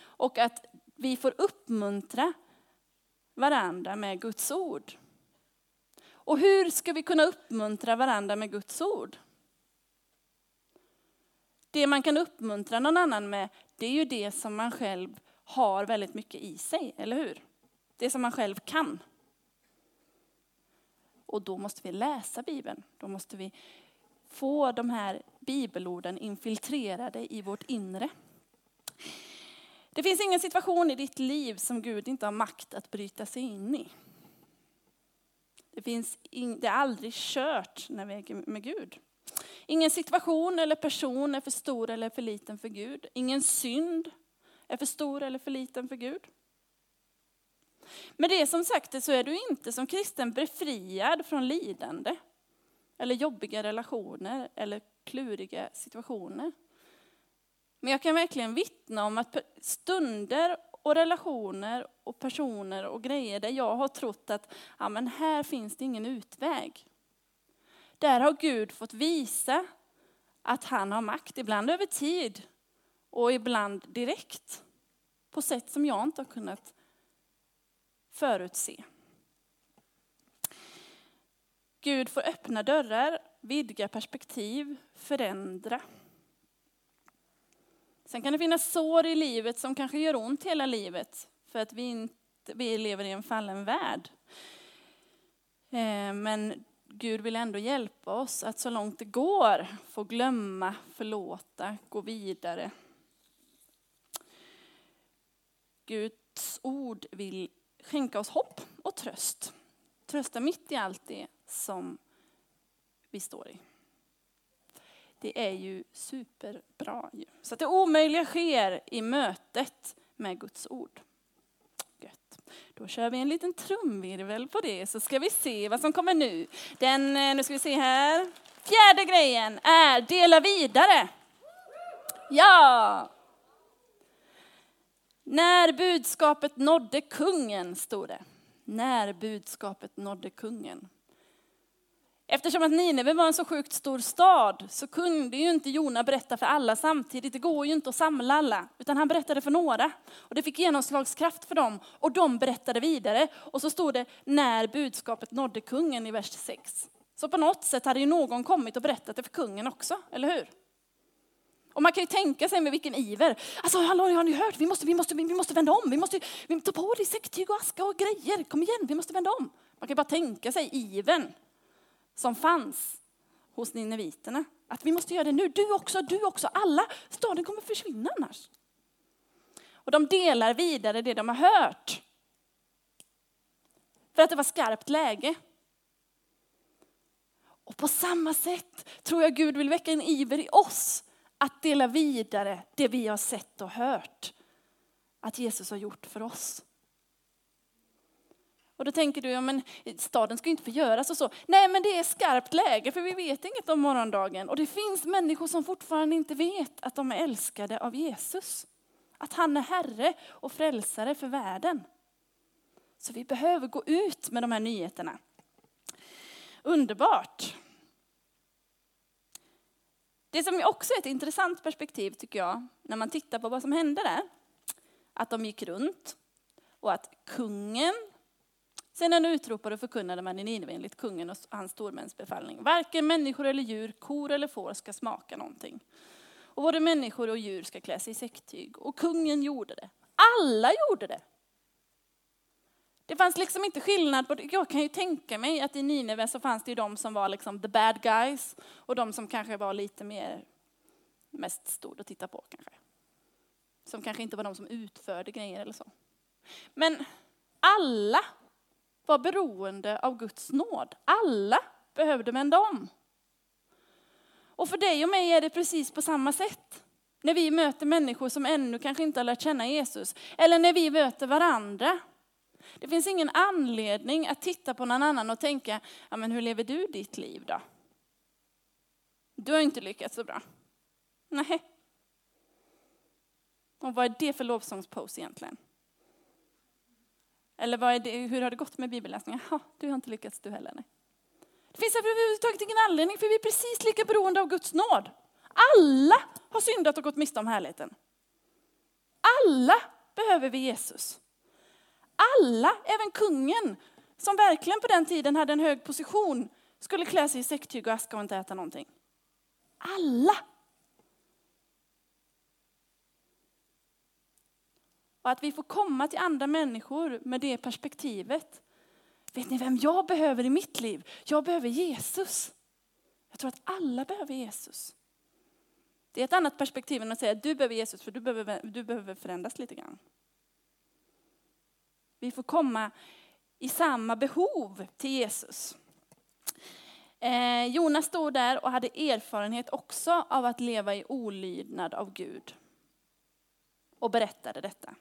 Och att vi får uppmuntra varandra med Guds ord. Och hur ska vi kunna uppmuntra varandra med Guds ord? Det man kan uppmuntra någon annan med, det är ju det som man själv har väldigt mycket i sig, eller hur? Det som man själv kan. Och då måste vi läsa Bibeln. Då måste vi få de här bibelorden infiltrerade i vårt inre. Det finns ingen situation i ditt liv som Gud inte har makt att bryta sig in i. Det finns in, det är aldrig kört när vi är med Gud. Ingen situation eller person är för stor eller för liten för Gud. Ingen synd är för stor eller för liten för Gud. Men det som sagt så är du inte som kristen befriad från lidande. Eller jobbiga relationer eller kluriga situationer. Men jag kan verkligen vittna om att stunder och relationer och personer och grejer där jag har trott att ja, men här finns det ingen utväg. Där har Gud fått visa att han har makt, ibland över tid och ibland direkt. På sätt som jag inte har kunnat förutse. Gud får öppna dörrar, vidga perspektiv, förändra. Sen kan det finnas sår i livet som kanske gör ont hela livet. För att vi, inte, vi lever i en fallen värld. Men Gud vill ändå hjälpa oss att så långt det går få glömma, förlåta, gå vidare. Guds ord vill skänka oss hopp och tröst. Trösta mitt i allt det som vi står i. Det är ju superbra. Så att det omöjliga sker i mötet med Guds ord. Gött. Då kör vi en liten trumvirvel på det så ska vi se vad som kommer nu. Den, nu ska vi se här. Fjärde grejen är dela vidare. Ja! När budskapet nådde kungen, stod det. När budskapet nådde kungen. Eftersom att Nineve var en så sjukt stor stad så kunde ju inte Jona berätta för alla samtidigt. Det går ju inte att samla alla, utan han berättade för några. Och det fick genomslagskraft för dem och de berättade vidare. Och så stod det när budskapet nådde kungen i vers sex. Så på något sätt hade ju någon kommit och berättat det för kungen också, eller hur? Och man kan ju tänka sig med vilken iver. Alltså, hallå, har ni hört? Vi måste, vi måste, vi måste vända om. Vi måste vi ta på dig säcktyg och aska och grejer. Kom igen, vi måste vända om. Man kan ju bara tänka sig iven som fanns hos nineviterna. Att vi måste göra det nu. Du också, du också, alla. Staden kommer försvinna annars. Och de delar vidare det de har hört. För att det var skarpt läge. Och på samma sätt tror jag Gud vill väcka en iver i oss. Att dela vidare det vi har sett och hört. Att Jesus har gjort för oss. Och då tänker du, ja, men staden ska ju inte få göras och så. Nej, men det är skarpt läge för vi vet inget om morgondagen. Och det finns människor som fortfarande inte vet att de är älskade av Jesus. Att han är herre och frälsare för världen. Så vi behöver gå ut med de här nyheterna. Underbart. Det som också är ett intressant perspektiv tycker jag, när man tittar på vad som hände där. Att de gick runt och att kungen, sen när han utropade och förkunnade man i Nineve enligt kungen och hans stormäns befallning. Varken människor eller djur, kor eller får ska smaka någonting. Och både människor och djur ska klä sig i säcktyg. Och kungen gjorde det. Alla gjorde det. Det fanns liksom inte skillnad på det. Jag kan ju tänka mig att i Nineve så fanns det ju de som var liksom the bad guys. Och de som kanske var lite mer, mest stod och tittade på kanske. Som kanske inte var de som utförde grejer eller så. Men alla var beroende av Guds nåd. Alla behövde vända om. Och för dig och mig är det precis på samma sätt. När vi möter människor som ännu kanske inte har lärt känna Jesus. Eller när vi möter varandra. Det finns ingen anledning att titta på någon annan och tänka, ja, men hur lever du ditt liv då? Du har inte lyckats så bra. Nej. Och vad är det för lovsångspose egentligen? Eller vad är det, hur har det gått med bibelläsningen? Ja, du har inte lyckats du heller. Nej. Det finns överhuvudtaget ingen anledning för vi är precis lika beroende av Guds nåd. Alla har syndat och gått miste om härligheten. Alla behöver vi Jesus. Alla, även kungen, som verkligen på den tiden hade en hög position, skulle klä sig i säcktyg och aska och inte äta någonting. Alla. Och att vi får komma till andra människor med det perspektivet. Vet ni vem jag behöver i mitt liv? Jag behöver Jesus. Jag tror att alla behöver Jesus. Det är ett annat perspektiv än att säga att du behöver Jesus för du behöver, du behöver förändras lite grann. Vi får komma i samma behov till Jesus. Eh, Jonas stod där och hade erfarenhet också av att leva i olydnad av Gud. Och berättade detta.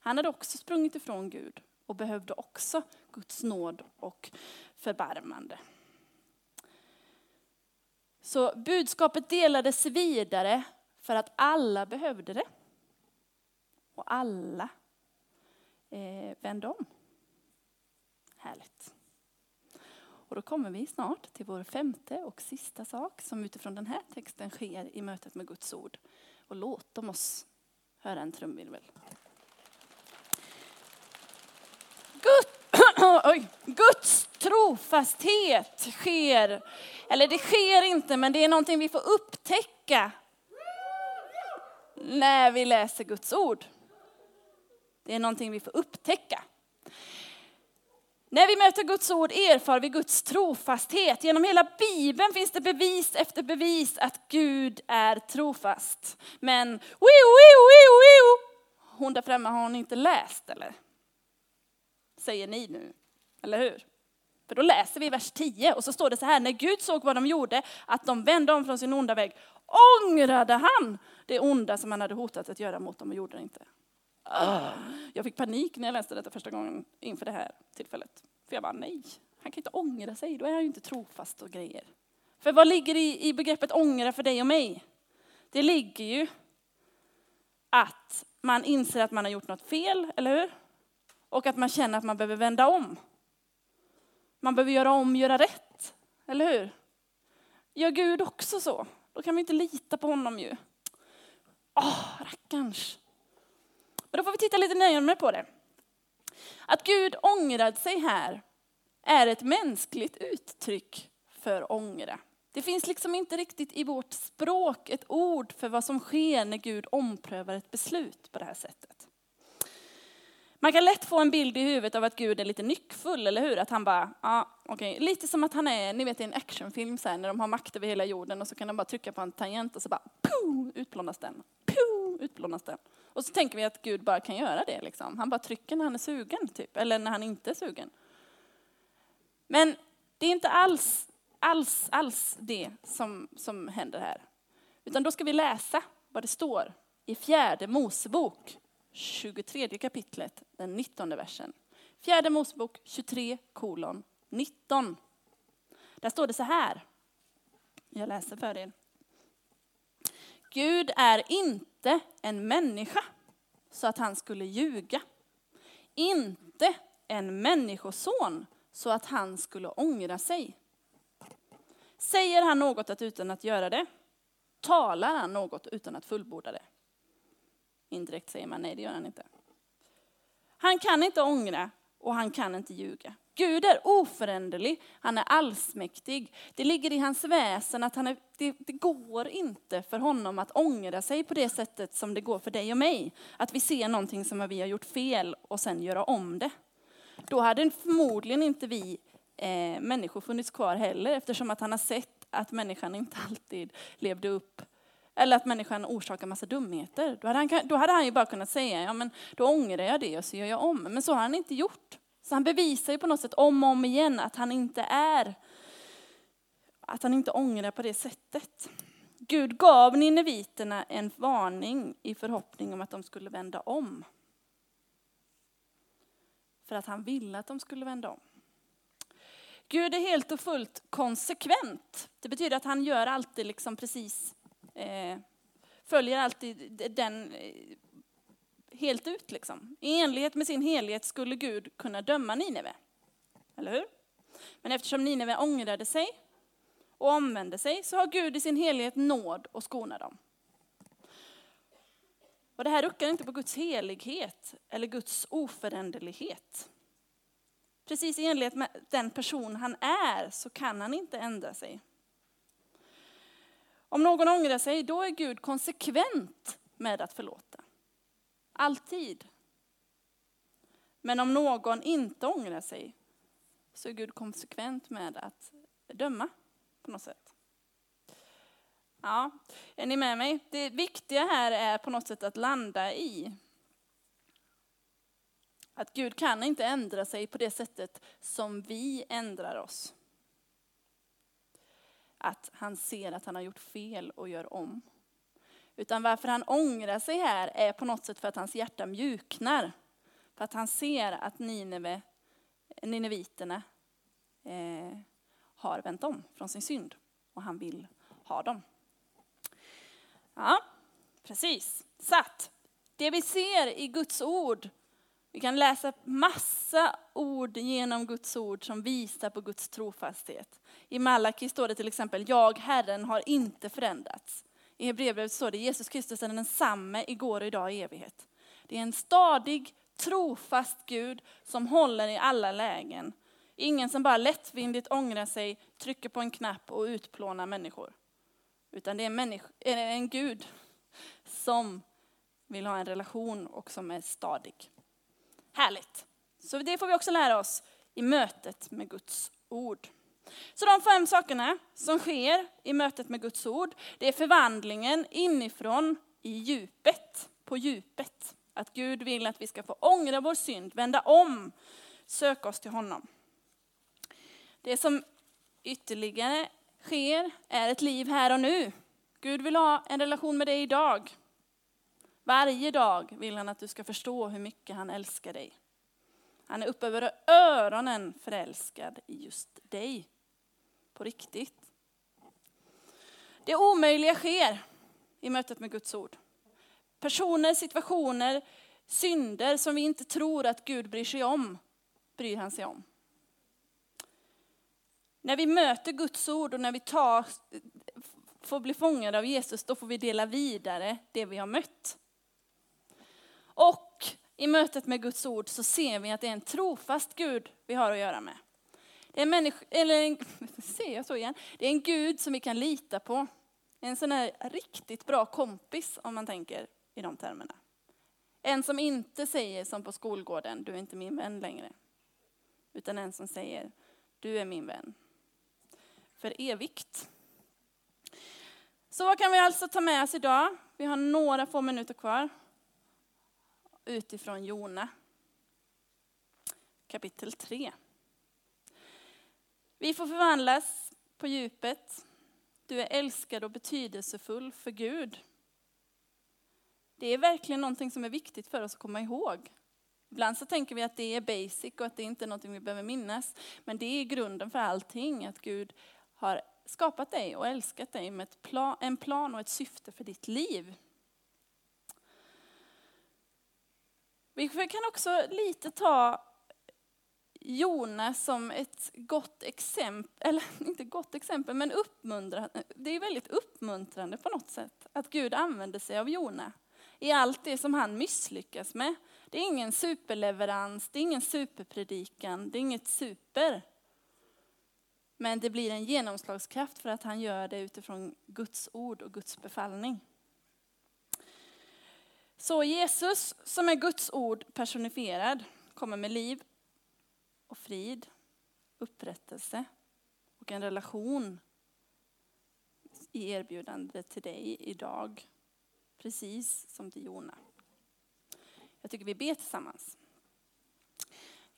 Han hade också sprungit ifrån Gud. Och behövde också Guds nåd och förbarmande. Så budskapet delades vidare för att alla behövde det. Och alla eh, vände om. Härligt. Och då kommer vi snart till vår femte och sista sak som utifrån den här texten sker i mötet med Guds ord. Och låt dem oss höra en trumvirvel. Gud, oj, Guds trofasthet sker. Eller det sker inte, men det är någonting vi får upptäcka när vi läser Guds ord. Det är någonting vi får upptäcka. När vi möter Guds ord erfar vi Guds trofasthet. Genom hela Bibeln finns det bevis efter bevis att Gud är trofast. Men wiu, wiu, wiu, wiu. Hon där framme, har hon inte läst eller? Säger ni nu, eller hur? För då läser vi vers tio och så står det så här. När Gud såg vad de gjorde, att de vände om från sin onda väg, ångrade han det onda som han hade hotat att göra mot dem och gjorde det inte. Jag fick panik när jag läste detta första gången inför det här tillfället. För jag bara, nej, han kan inte ångra sig. Då är han ju inte trofast och grejer. För vad ligger i, i begreppet ångra för dig och mig? Det ligger ju att man inser att man har gjort något fel, eller hur? Och att man känner att man behöver vända om. Man behöver göra om, göra rätt, eller hur? Gör Gud också så? Då kan vi inte lita på honom ju. Åh, oh, rackarns. Men då får vi titta lite närmare på det. Att Gud ångrade sig här är ett mänskligt uttryck för ångra. Det finns liksom inte riktigt i vårt språk ett ord för vad som sker när Gud omprövar ett beslut på det här sättet. Man kan lätt få en bild i huvudet av att Gud är lite nyckfull, eller hur? Att han bara, ah, okay. Lite som att han är, ni vet i en actionfilm så här, när de har makt över hela jorden och så kan de bara trycka på en tangent och så bara, pum, utplånas den. Pum, utplånas den. Och så tänker vi att Gud bara kan göra det liksom. Han bara trycker när han är sugen typ, eller när han inte är sugen. Men det är inte alls, alls, alls det som, som händer här. Utan då ska vi läsa vad det står i fjärde Mosebok. tjugotredje kapitlet, den nittonde versen. Fjärde Mosebok tjugotre, kolon, nitton. Där står det så här. Jag läser för er. Gud är inte en människa så att han skulle ljuga. Inte en människoson så att han skulle ångra sig. Säger han något att utan att göra det? Talar han något utan att fullborda det? Indirekt säger man nej, det gör han inte. Han kan inte ångra och han kan inte ljuga. Gud är oföränderlig, han är allsmäktig. Det ligger i hans väsen att han är, det, det går inte för honom att ångra sig på det sättet som det går för dig och mig. Att vi ser någonting som vi har gjort fel och sen göra om det. Då hade förmodligen inte vi eh, människor funnits kvar heller, eftersom att han har sett att människan inte alltid levde upp. Eller att människan orsakar massa dumheter. Då hade han, då hade han ju bara kunnat säga, ja men då ångrar jag det och så gör jag om. Men så har han inte gjort. Så han bevisar ju på något sätt om och om igen att han inte är, att han inte ångrar på det sättet. Gud gav nineviterna en varning i förhoppning om att de skulle vända om. För att han ville att de skulle vända om. Gud är helt och fullt konsekvent. Det betyder att han gör alltid liksom precis... följer alltid den helt ut liksom. I enlighet med sin helhet skulle Gud kunna döma Nineve. Eller hur? Men eftersom Nineve ångrade sig och omvände sig så har Gud i sin helhet nåd och skonar dem. Och det här ruckar inte på Guds helighet eller Guds oföränderlighet. Precis i enlighet med den person han är så kan han inte ändra sig. Om någon ångrar sig, då är Gud konsekvent med att förlåta. Alltid. Men om någon inte ångrar sig, så är Gud konsekvent med att döma på något sätt. Ja, är ni med mig? Det viktiga här är på något sätt att landa i att Gud kan inte ändra sig på det sättet som vi ändrar oss. Att han ser att han har gjort fel och gör om. Utan varför han ångrar sig här är på något sätt för att hans hjärta mjuknar. För att han ser att Nineve, nineviterna eh, har vänt om från sin synd. Och han vill ha dem. Ja, precis. Satt. Det vi ser i Guds ord. Vi kan läsa massa ord genom Guds ord som visar på Guds trofasthet. I Malaki står det till exempel, jag, Herren, har inte förändrats. I Hebreerbrevet står det, Jesus Kristus är densamme igår och idag och i evighet. Det är en stadig, trofast Gud som håller i alla lägen. Ingen som bara lättvindigt ångrar sig, trycker på en knapp och utplånar människor. Utan det är en, människa, en Gud som vill ha en relation och som är stadig. Härligt. Så det får vi också lära oss i mötet med Guds ord. Så de fem sakerna som sker i mötet med Guds ord, det är förvandlingen inifrån i djupet, på djupet. Att Gud vill att vi ska få ångra vår synd, vända om, söka oss till honom. Det som ytterligare sker är ett liv här och nu. Gud vill ha en relation med dig idag. Varje dag vill han att du ska förstå hur mycket han älskar dig. Han är upp över öronen förälskad i just dig. På riktigt. Det omöjliga sker i mötet med Guds ord. Personer, situationer, synder som vi inte tror att Gud bryr sig om, bryr han sig om. När vi möter Guds ord och när vi tar, får bli fångade av Jesus, då får vi dela vidare det vi har mött. Och i mötet med Guds ord så ser vi att det är en trofast Gud vi har att göra med. Det är en, människa, eller en, ser jag så igen? Det är en Gud som vi kan lita på. En sån här riktigt bra kompis, om man tänker i de termerna. En som inte säger som på skolgården, du är inte min vän längre. Utan en som säger, du är min vän. För evigt. Så vad kan vi alltså ta med oss idag? Vi har några få minuter kvar. Utifrån Jona. Kapitel tre. Vi får förvandlas på djupet. Du är älskad och betydelsefull för Gud. Det är verkligen någonting som är viktigt för oss att komma ihåg. Ibland så tänker vi att det är basic och att det inte är någonting vi behöver minnas. Men det är grunden för allting. Att Gud har skapat dig och älskat dig med ett plan, en plan och ett syfte för ditt liv. Vi kan också lite ta Jona som ett gott exempel, eller inte gott exempel, men uppmuntrande. Det är väldigt uppmuntrande på något sätt att Gud använder sig av Jona i allt det som han misslyckas med. Det är ingen superleverans, det är ingen superpredikan, det är inget super. Men det blir en genomslagskraft för att han gör det utifrån Guds ord och Guds befallning. Så Jesus, som är Guds ord personifierad, kommer med liv och frid, upprättelse och en relation i erbjudande till dig idag. Precis som till Jona. Jag tycker vi ber tillsammans.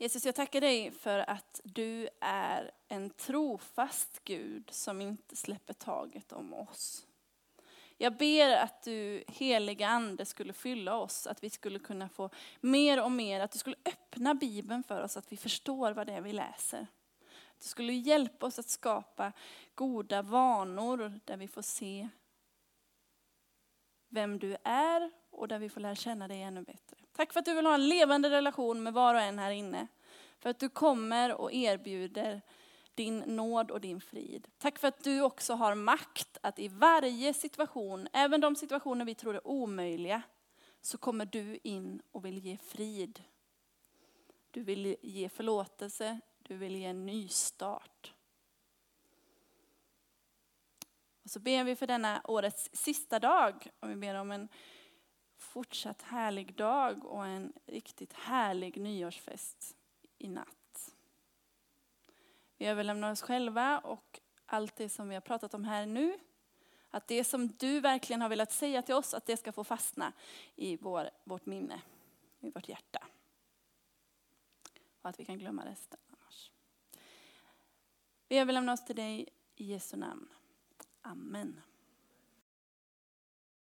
Jesus, jag tackar dig för att du är en trofast Gud som inte släpper taget om oss. Jag ber att du, heliga ande, skulle fylla oss. Att vi skulle kunna få mer och mer. Att du skulle öppna Bibeln för oss. Att vi förstår vad det är vi läser. Att du skulle hjälpa oss att skapa goda vanor. Där vi får se vem du är. Och där vi får lära känna dig ännu bättre. Tack för att du vill ha en levande relation med var och en här inne. För att du kommer och erbjuder din nåd och din frid. Tack för att du också har makt att i varje situation, även de situationer vi tror är omöjliga, så kommer du in och vill ge frid. Du vill ge förlåtelse, du vill ge en ny start. Och så ber vi för denna årets sista dag, och vi ber om en fortsatt härlig dag och en riktigt härlig nyårsfest i natt. Vi överlämnar oss själva och allt det som vi har pratat om här nu. Att det som du verkligen har velat säga till oss, att det ska få fastna i vår, vårt minne, i vårt hjärta. Och att vi kan glömma resten annars. Vi överlämnar oss till dig i Jesu namn. Amen.